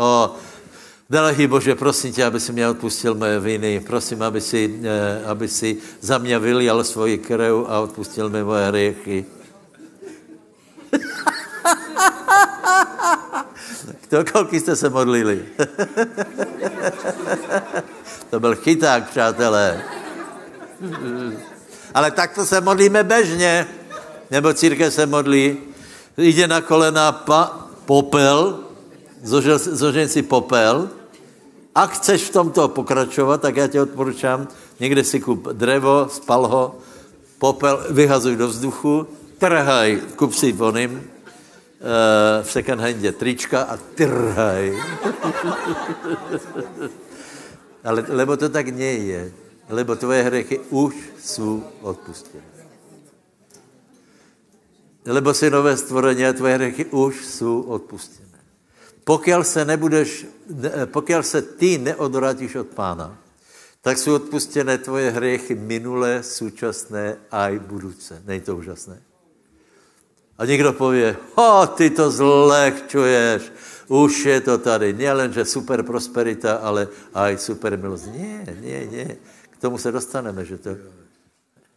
drahý Bože, prosím ťa, aby si mňa odpustil moje viny. Prosím, aby si za mňa vylial svoji krv a odpustil mi moje hriechy. Koľko ste sa modlili? To byl chyták, přátelé. Ale takto se modlíme bežne. nebo církev se modlí, jde na kolena popel, zožen si popel. A chceš v tomto pokračovat, tak já tě odporučám, někde si kup drevo, spal ho, popel vyhazuj do vzduchu, trhaj, kup si voným v second handě trička a trhaj. Ale lebo to tak neje, lebo tvoje hriechy už jsou odpustené. Lebo si nové stvorení a tvoje hriechy už jsou odpustené. Pokiaľ se ty neodvrátíš od Pána, tak jsou odpustené tvoje hriechy minulé, současné a i budoucí. Není to úžasné? A někdo pově, ty to zlehčuješ, už je to tady. Nielen, že super prosperita, ale aj super milost. Ne. K tomu se dostaneme, že to...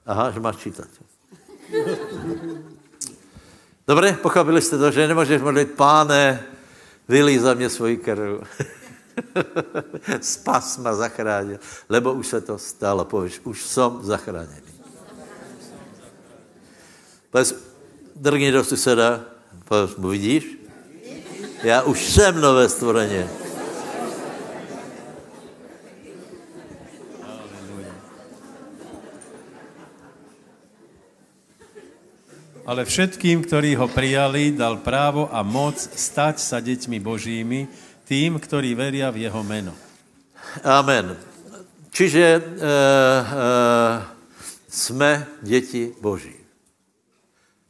Aha, že máš čítat. Dobre, pochopili jste to, že nemůžeš modlit, Páne, vylíj za mě svoji krv. Spas ma zachránil. Lebo už se to stalo. Pověš, už jsem zachráněný. Pověš, drgni do suseda. Pověš mu, vidíš? Já už jsem nové stvoreně. Ale všetkým, ktorí ho prijali, dal právo a moc stať sa deťmi Božími, tým, ktorí veria v jeho meno. Amen. Čiže sme deti Boží.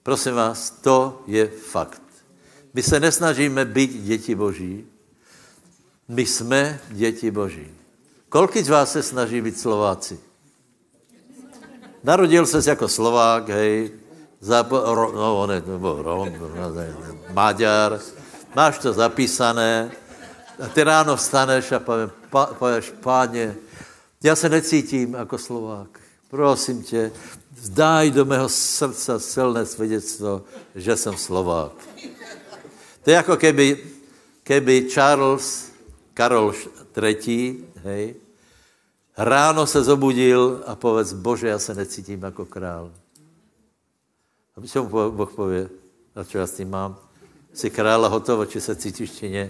Prosím vás, to je fakt. My se nesnažíme byť deti Boží. My sme deti Boží. Koľký z vás se snaží byť Slováci? Narodil ses jako Slovák, hej, Maďar, máš to zapísané, a ty ráno vstaneš a povieš, Páne, ja sa necítim ako Slovák, prosím tě, daj do mého srdca silné svedectvo, že som Slovák. To je ako keby Charles, Karol III, hej, ráno se zobudil a povedz, Bože, ja sa necítim ako král. A čo mu Boh povie? A čo ja s tým mám? Si kráľa hotovo, či sa cítiš, či nie.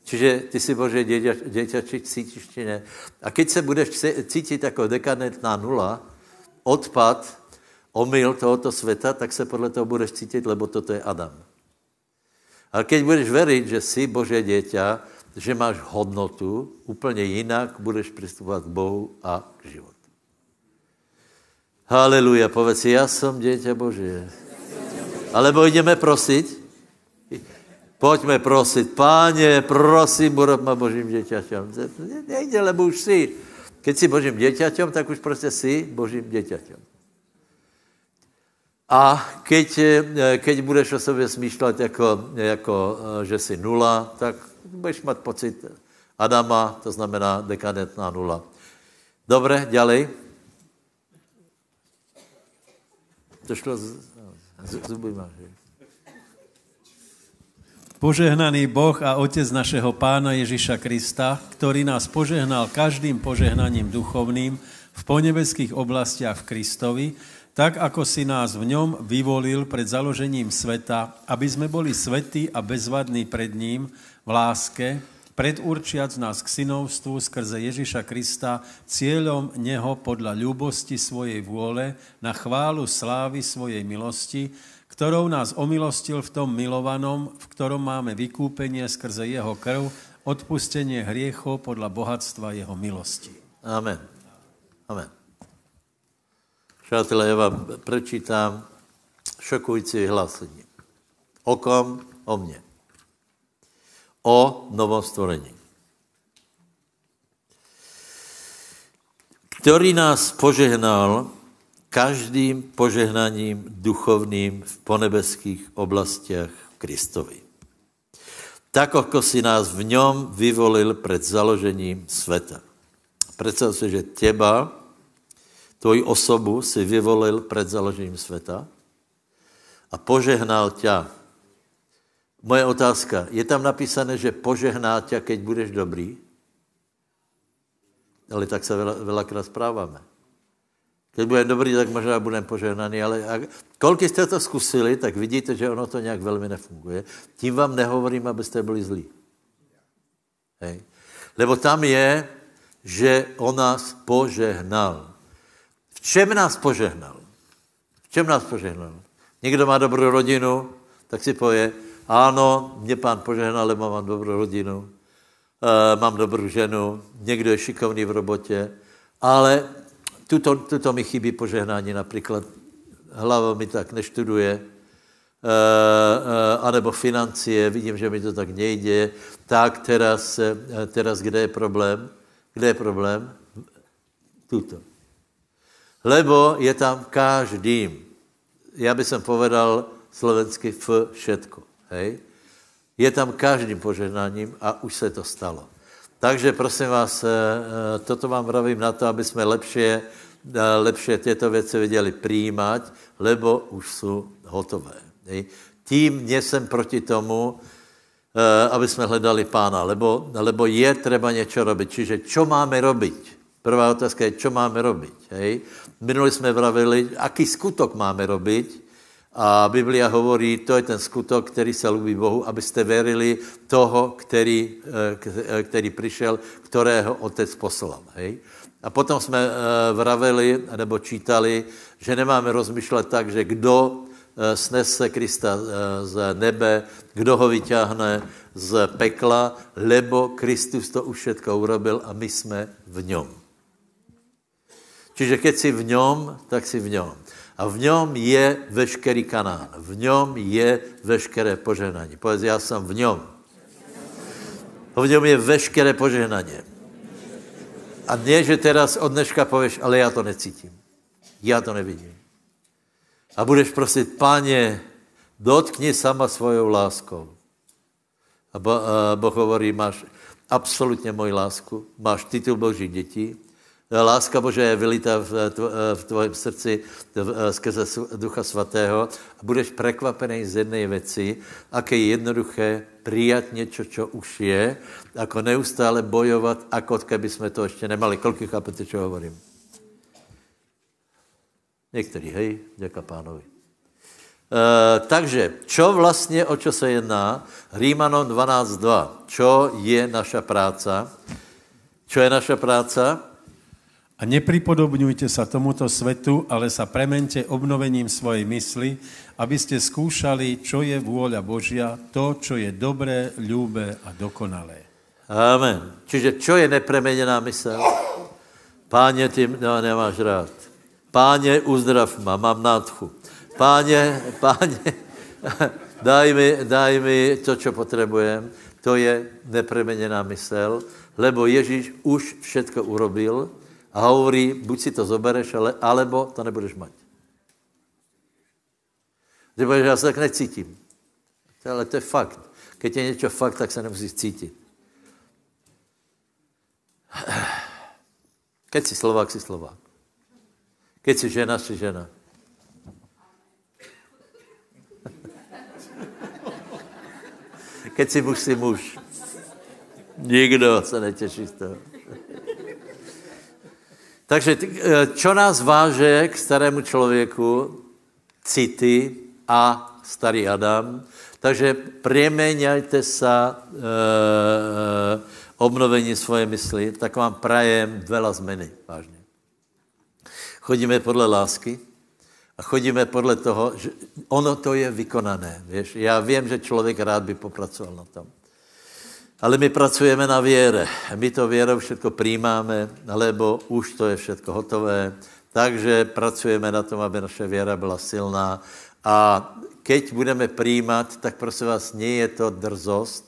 Čiže ty si Bože dieťa, či cítiš, či nie. A keď sa budeš cítiť ako dekadentná nula, odpad, omyl tohoto sveta, tak sa podľa toho budeš cítiť, lebo toto je Adam. A keď budeš veriť, že si Bože dieťa, že máš hodnotu, úplne inak budeš pristupovať k Bohu a k životu. Haleluja, povedz si, ja som dieťa Božie. Alebo ideme prosiť? Poďme prosiť. Páne, prosím, urob ma Božím dieťaťom. Nejde, lebo už si. Keď si Božím dieťaťom, tak už proste si Božím dieťaťom. A keď budeš o sebe smýšľať, ako že si nula, tak budeš mať pocit Adama, to znamená dekadentná nula. Dobre, ďalej. To šlo zuby máš. Požehnaný Boh a Otec našeho Pána Ježiša Krista, ktorý nás požehnal každým požehnaním duchovným v ponebeských oblastiach v Kristovi, tak ako si nás v ňom vyvolil pred založením sveta, aby sme boli svätí a bezvadní pred ním v láske, predurčiac nás k synovstvu skrze Ježiša Krista, cieľom neho podľa ľúbosti svojej vôle, na chválu slávy svojej milosti, ktorou nás omilostil v tom milovanom, v ktorom máme vykúpenie skrze jeho krv, odpustenie hriechov podľa bohatstva jeho milosti. Amen. Amen. Šátelé, ja vám prečítam šokujúce vyhlásenie. O kom? O mne. O novom stvorení. Ktorý nás požehnal každým požehnaním duchovným v ponebeských oblastiach Kristovi. Tak, ako si nás v ňom vyvolil pred založením sveta. Predstav si, že teba, tvoju osobu si vyvolil pred založením sveta a požehnal ťa. Moje otázka, je tam napísané, že požehná ťa, keď budeš dobrý? Ale tak sa veľakrát správame. Keď budem dobrý, tak možná budem požehnaný, ale koľko jste to zkusili, tak vidíte, že ono to nějak velmi nefunguje. Tím vám nehovorím, abyste byli zlí. Hej. Lebo tam je, že on nás požehnal. V čem nás požehnal? V čem nás požehnal? Někdo má dobrou rodinu, tak si povie, áno, mě pán požehnal, lebo mám dobrou rodinu, mám dobrou ženu, někdo je šikovný v robotě, ale tuto mi chybí požehnání, například hlava mi tak neštuduje, anebo financie, vidím, že mi to tak nejde, tak teraz kde je problém? Kde je problém? Tuto. Lebo je tam každým. Já bych sem povedal slovensky všetko. Hej? Je tam každým požehnáním a už se to stalo. Takže prosím vás, toto vám pravím na to, aby jsme lepšie tieto věci věděli přijímat, lebo už jsou hotové. Hej? Tím nesem proti tomu, aby jsme hledali pána, lebo je třeba něco robiť. Čiže čo máme robiť? Prvá otázka je, čo máme robiť? Hej? Minuli jsme vravili, aký skutok máme robiť? A Biblia hovorí, to je ten skutok, který se lubí Bohu, abyste verili toho, který přišel, kterého otec poslal. Hej? A potom jsme vravili, nebo čítali, že nemáme rozmýšlet tak, že kdo snese Krista z nebe, kdo ho vyťahne z pekla, lebo Kristus to už všetko urobil a my jsme v něm. Čiže keď si v něm, tak si v něm. A v něm je veškerý kanán. V něm je veškeré požehnání. Povedz, já jsem v něm. V něm je veškeré požehnání. A nie, že teraz od dneška povieš, ale já to necítím. Já to nevidím. A budeš prosit, páně, dotkni sama svojou láskou. A Boh hovorí, máš absolutně moji lásku, máš titul Božích dětí, láska Božia je vylita v tvojom srdci skrze Ducha Svatého a budeš prekvapený z jednej veci, aké je jednoduché prijať niečo, čo už je, ako neustále bojovať, ako keby sme to ešte nemali. Koľko chápete, čo hovorím? Niektorí, hej, ďaká pánovi. Takže, o čo sa jedná? Rímanom 12.2. Čo je naša práca? Čo je naša práca? A nepripodobňujte sa tomuto svetu, ale sa premente obnovením svojej mysli, aby ste skúšali, čo je vôľa Božia, to, čo je dobré, ľúbe a dokonalé. Amen. Čiže čo je nepremenená mysel? Páne, ty ma nemáš rád. Páne, uzdrav ma, mám nádchu. Páne, daj mi to, čo potrebujem. To je nepremenená mysel, lebo Ježíš už všetko urobil, a hovorí, buď si to zobereš, alebo to nebudeš mať. Že budeš, ja sa tak necítim. Ale to je fakt. Keď je niečo fakt, tak sa nemusíš cítiť. Keď si Slovák, si Slovák. Keď si žena, si žena. Keď si muž, si muž. Nikdo sa neteší z toho. Takže čo nás váže k starému člověku? City a starý Adam. Takže premeňajte sa obnovení svoje mysli, tak vám prajem veľa zmeny, vážne. Chodíme podle lásky a chodíme podle toho, že ono to je vykonané, vieš. Já vím, že člověk rád by popracoval na tom. Ale my pracujeme na viere. My to vierou všetko príjmáme, lebo už to je všetko hotové. Takže pracujeme na tom, aby naša viera byla silná. A keď budeme príjmať, tak prosím vás, nie je to drzost,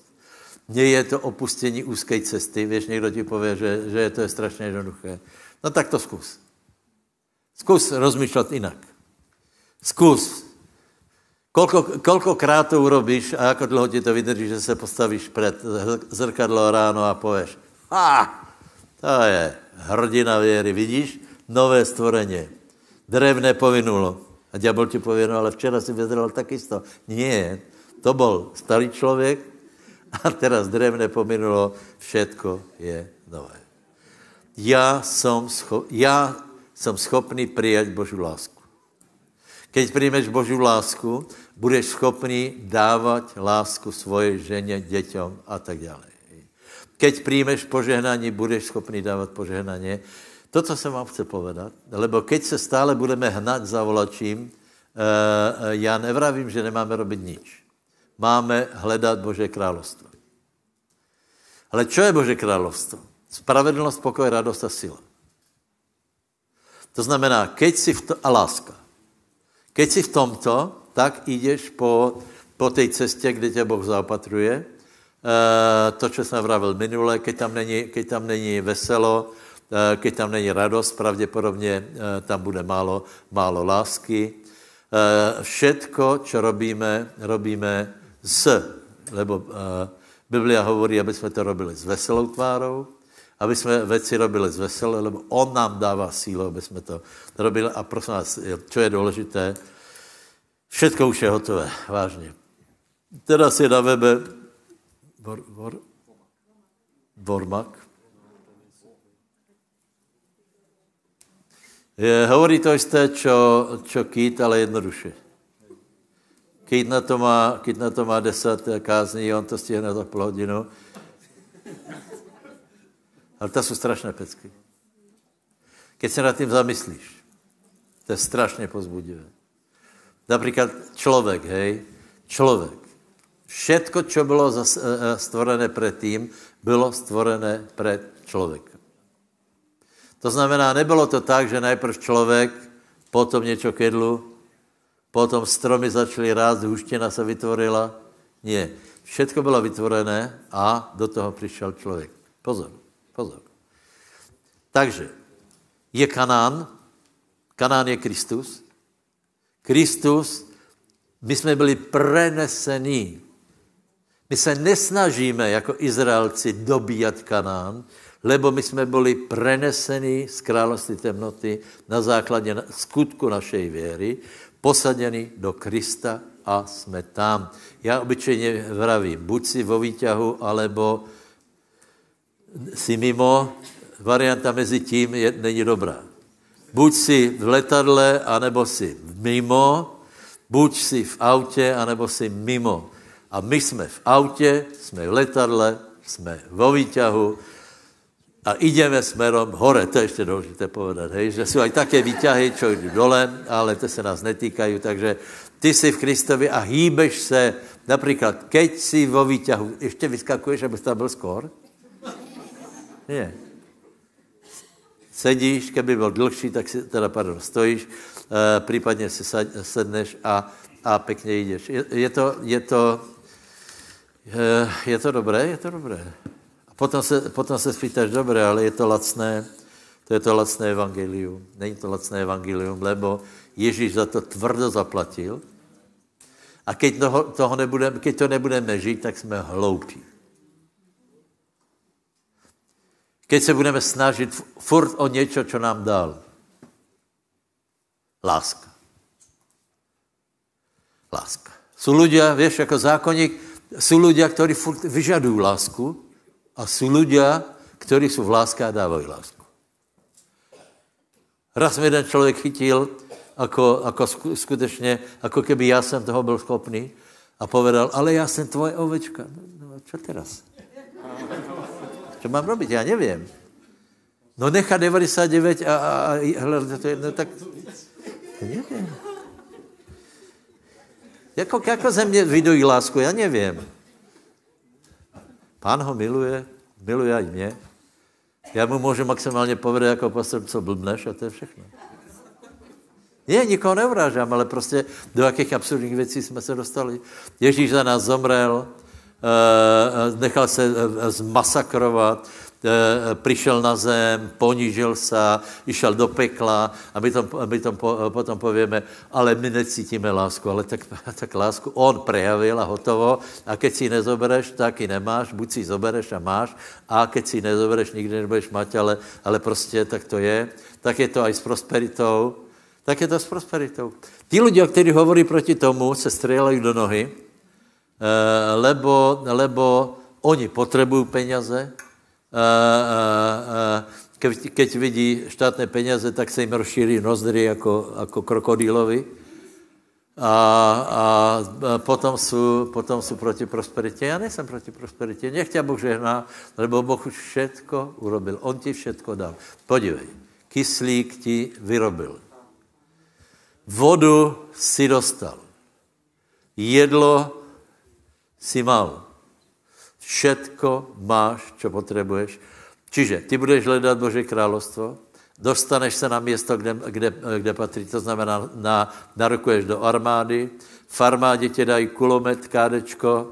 nie je to opustení úzkej cesty. Vieš, niekto ti povie, že to je strašne jednoduché. No tak to skús. Skús rozmýšľať inak. Skús. Koľkokrát to urobíš a ako dlho ti to vydrží, že se postavíš pred zrkadlo ráno a povieš, to je hrdina viery, vidíš? Nové stvorenie. Drevné povinulo. A diabol ti povie, ale včera si vyzeral takisto. Nie, to bol starý človek a teraz drevné povinulo, všetko je nové. Ja som som schopný prijať Božú lásku. Keď príjmeš Božú lásku, budeš schopný dávať lásku svojej žene, deťom a tak ďalej. Keď príjmeš požehnanie, budeš schopný dávať požehnanie. Toto som vám chce povedať, lebo keď sa stále budeme hnať za volačím, ja nevravím, že nemáme robiť nič. Máme hledat Božie kráľovstvo. Ale čo je Božie kráľovstvo? Spravedlnost, pokoj, radost a sila. To znamená, keď si a láska. Keď si v tomto, tak ideš po tej cestě, kde tě Boh zaopatruje. To, čo jsem vravil minule, keď tam není veselo, keď tam není radost, pravděpodobně tam bude málo lásky. Všetko, čo robíme s, lebo Biblia hovorí, aby sme to robili s veselou tvárou, aby sme veci robili z veselé, lebo on nám dává sílu, aby sme to robili. A prosím vás, čo je dôležité, všetko už je hotové, vážne. Teraz je na webe Bormak. Hovorí to isté, čo Kýt, ale jednoduše. Kýt na to má 10 kázní, on to stihne za pol hodinu. Ale to sú strašné pecky. Keď sa nad tým zamyslíš, to je strašne pozbudivé. Napríklad človek. Všetko, čo bolo stvorené pred tým, bylo stvorené pred človekom. To znamená, nebolo to tak, že najprv človek, potom niečo kedlu, potom stromy začali rásť, húština sa vytvorila. Nie. Všetko bolo vytvorené a do toho prišiel človek. Pozor. Takže je Kanán. Kanán je Kristus. Kristus, my jsme byli prenesení. My se nesnažíme jako Izraelci dobíjat Kanán, lebo my jsme byli prenesení z kráľovství temnoty na základě skutku našej věry, posadení do Krista a jsme tam. Já obyčejně vravím, buď si vo výťahu, alebo si mimo, varianta mezi tím není dobrá. Buď si v letadle, anebo si mimo, buď si v autě, anebo si mimo. A my jsme v autě, jsme v letadle, jsme vo výťahu a ideme smerom hore. To je ještě důležité povedat, hej? Že jsou aj také výťahy, čo jdu dole, ale to se nás netýkají, takže ty si v Kristovi a hýbeš se, například, keď si vo výťahu, ještě vyskakuješ, aby tam byl skôr? Nie. Sedíš, keby byl dlhší, tak si, stojíš, případně si sedneš a pěkně jdeš. Je to dobré. A potom se spýtaš, dobré, ale je to lacné, evangelium. Není to lacné evangelium, lebo Ježíš za to tvrdo zaplatil a keď to nebudeme žít, tak jsme hloupí. Keď se budeme snažit furt o něco, co nám dal. Láska. Sú ľudia, vieš, jako zákonník, sú ľudia, ktorí furt vyžadují lásku a sú ľudia, ktorí sú v láske a dávají lásku. Raz mi jeden člověk chytil, ako skutečně, ako keby já jsem toho byl schopný a povedal, ale já jsem tvoje ovečka. No, čo teraz? Čo mám robiť? Ja neviem. No nechá 99 a hľadá to jedno, tak... Neviem. Jako ze mne vydují lásku? Ja neviem. Pán ho miluje aj mne. Ja mu môžu maximálne povedať, ako pastor, co blbneš a to je všechno. Nie, nikoho neurážam, ale prostě do jakých absurdních věcí jsme se dostali. Ježíš za nás zomrel, nechal se zmasakrovat, přišel na zem, ponížil se, išel do pekla a my potom povíme, ale my necítíme lásku, ale tak lásku on prejavil a hotovo a keď si ji nezobereš, tak ji nemáš, buď si ji zobereš a máš a keď si ji nezobereš, nikdy nebudeš mať, ale prostě tak to je. Tak je to aj s prosperitou. Tí ľudia, kteří hovorí proti tomu, se střílejí do nohy, lebo oni potřebují peníze, Keď vidí štátne peniaze, tak sa im rozšíri nozdry ako krokodílovi. A potom sú proti prosperite. Ja nesem proti prosperite. Nech ťa Boh žehná, lebo Boh už všetko urobil. On ti všetko dal. Podívej, kyslík ti vyrobil. Vodu si dostal. Jedlo si mal. Všetko máš, čo potrebuješ. Čiže ty budeš hledat Boží královstvo, dostaneš se na město, kde patří, to znamená, narukuješ do armády, v armádě tě dají kulomet, kádečko,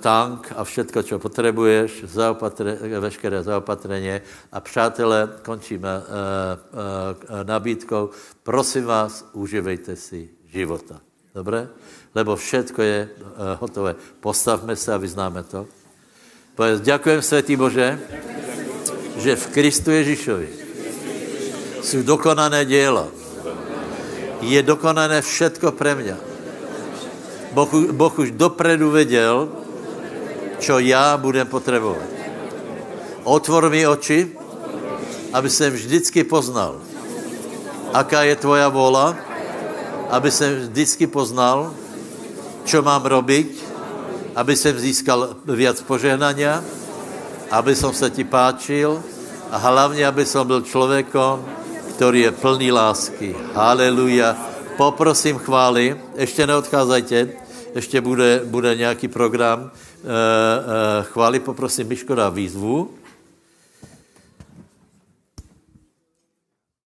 tank a všetko, co potřebuješ, veškeré zaopatreně. A přátelé, končíme nabídkou, prosím vás, užívejte si života. Dobré? Lebo všetko je hotové. Postavme se a vyznáme to. Ďakujem, Svätý Bože, že v Kristu Ježišovi sú dokonané diela. Je dokonané všetko pre mňa. Boh už dopredu vedel, čo ja budem potrebovať. Otvor mi oči, aby som vždycky poznal, aká je tvoja vôľa, aby som vždycky poznal, čo mám robiť, aby som získal viac požehnania, aby som sa ti páčil a hlavne, aby som byl človekom, ktorý je plný lásky. Haleluja. Poprosím chvály, ešte neodcházajte, ešte bude nejaký program chvály, poprosím, Miško dá výzvu.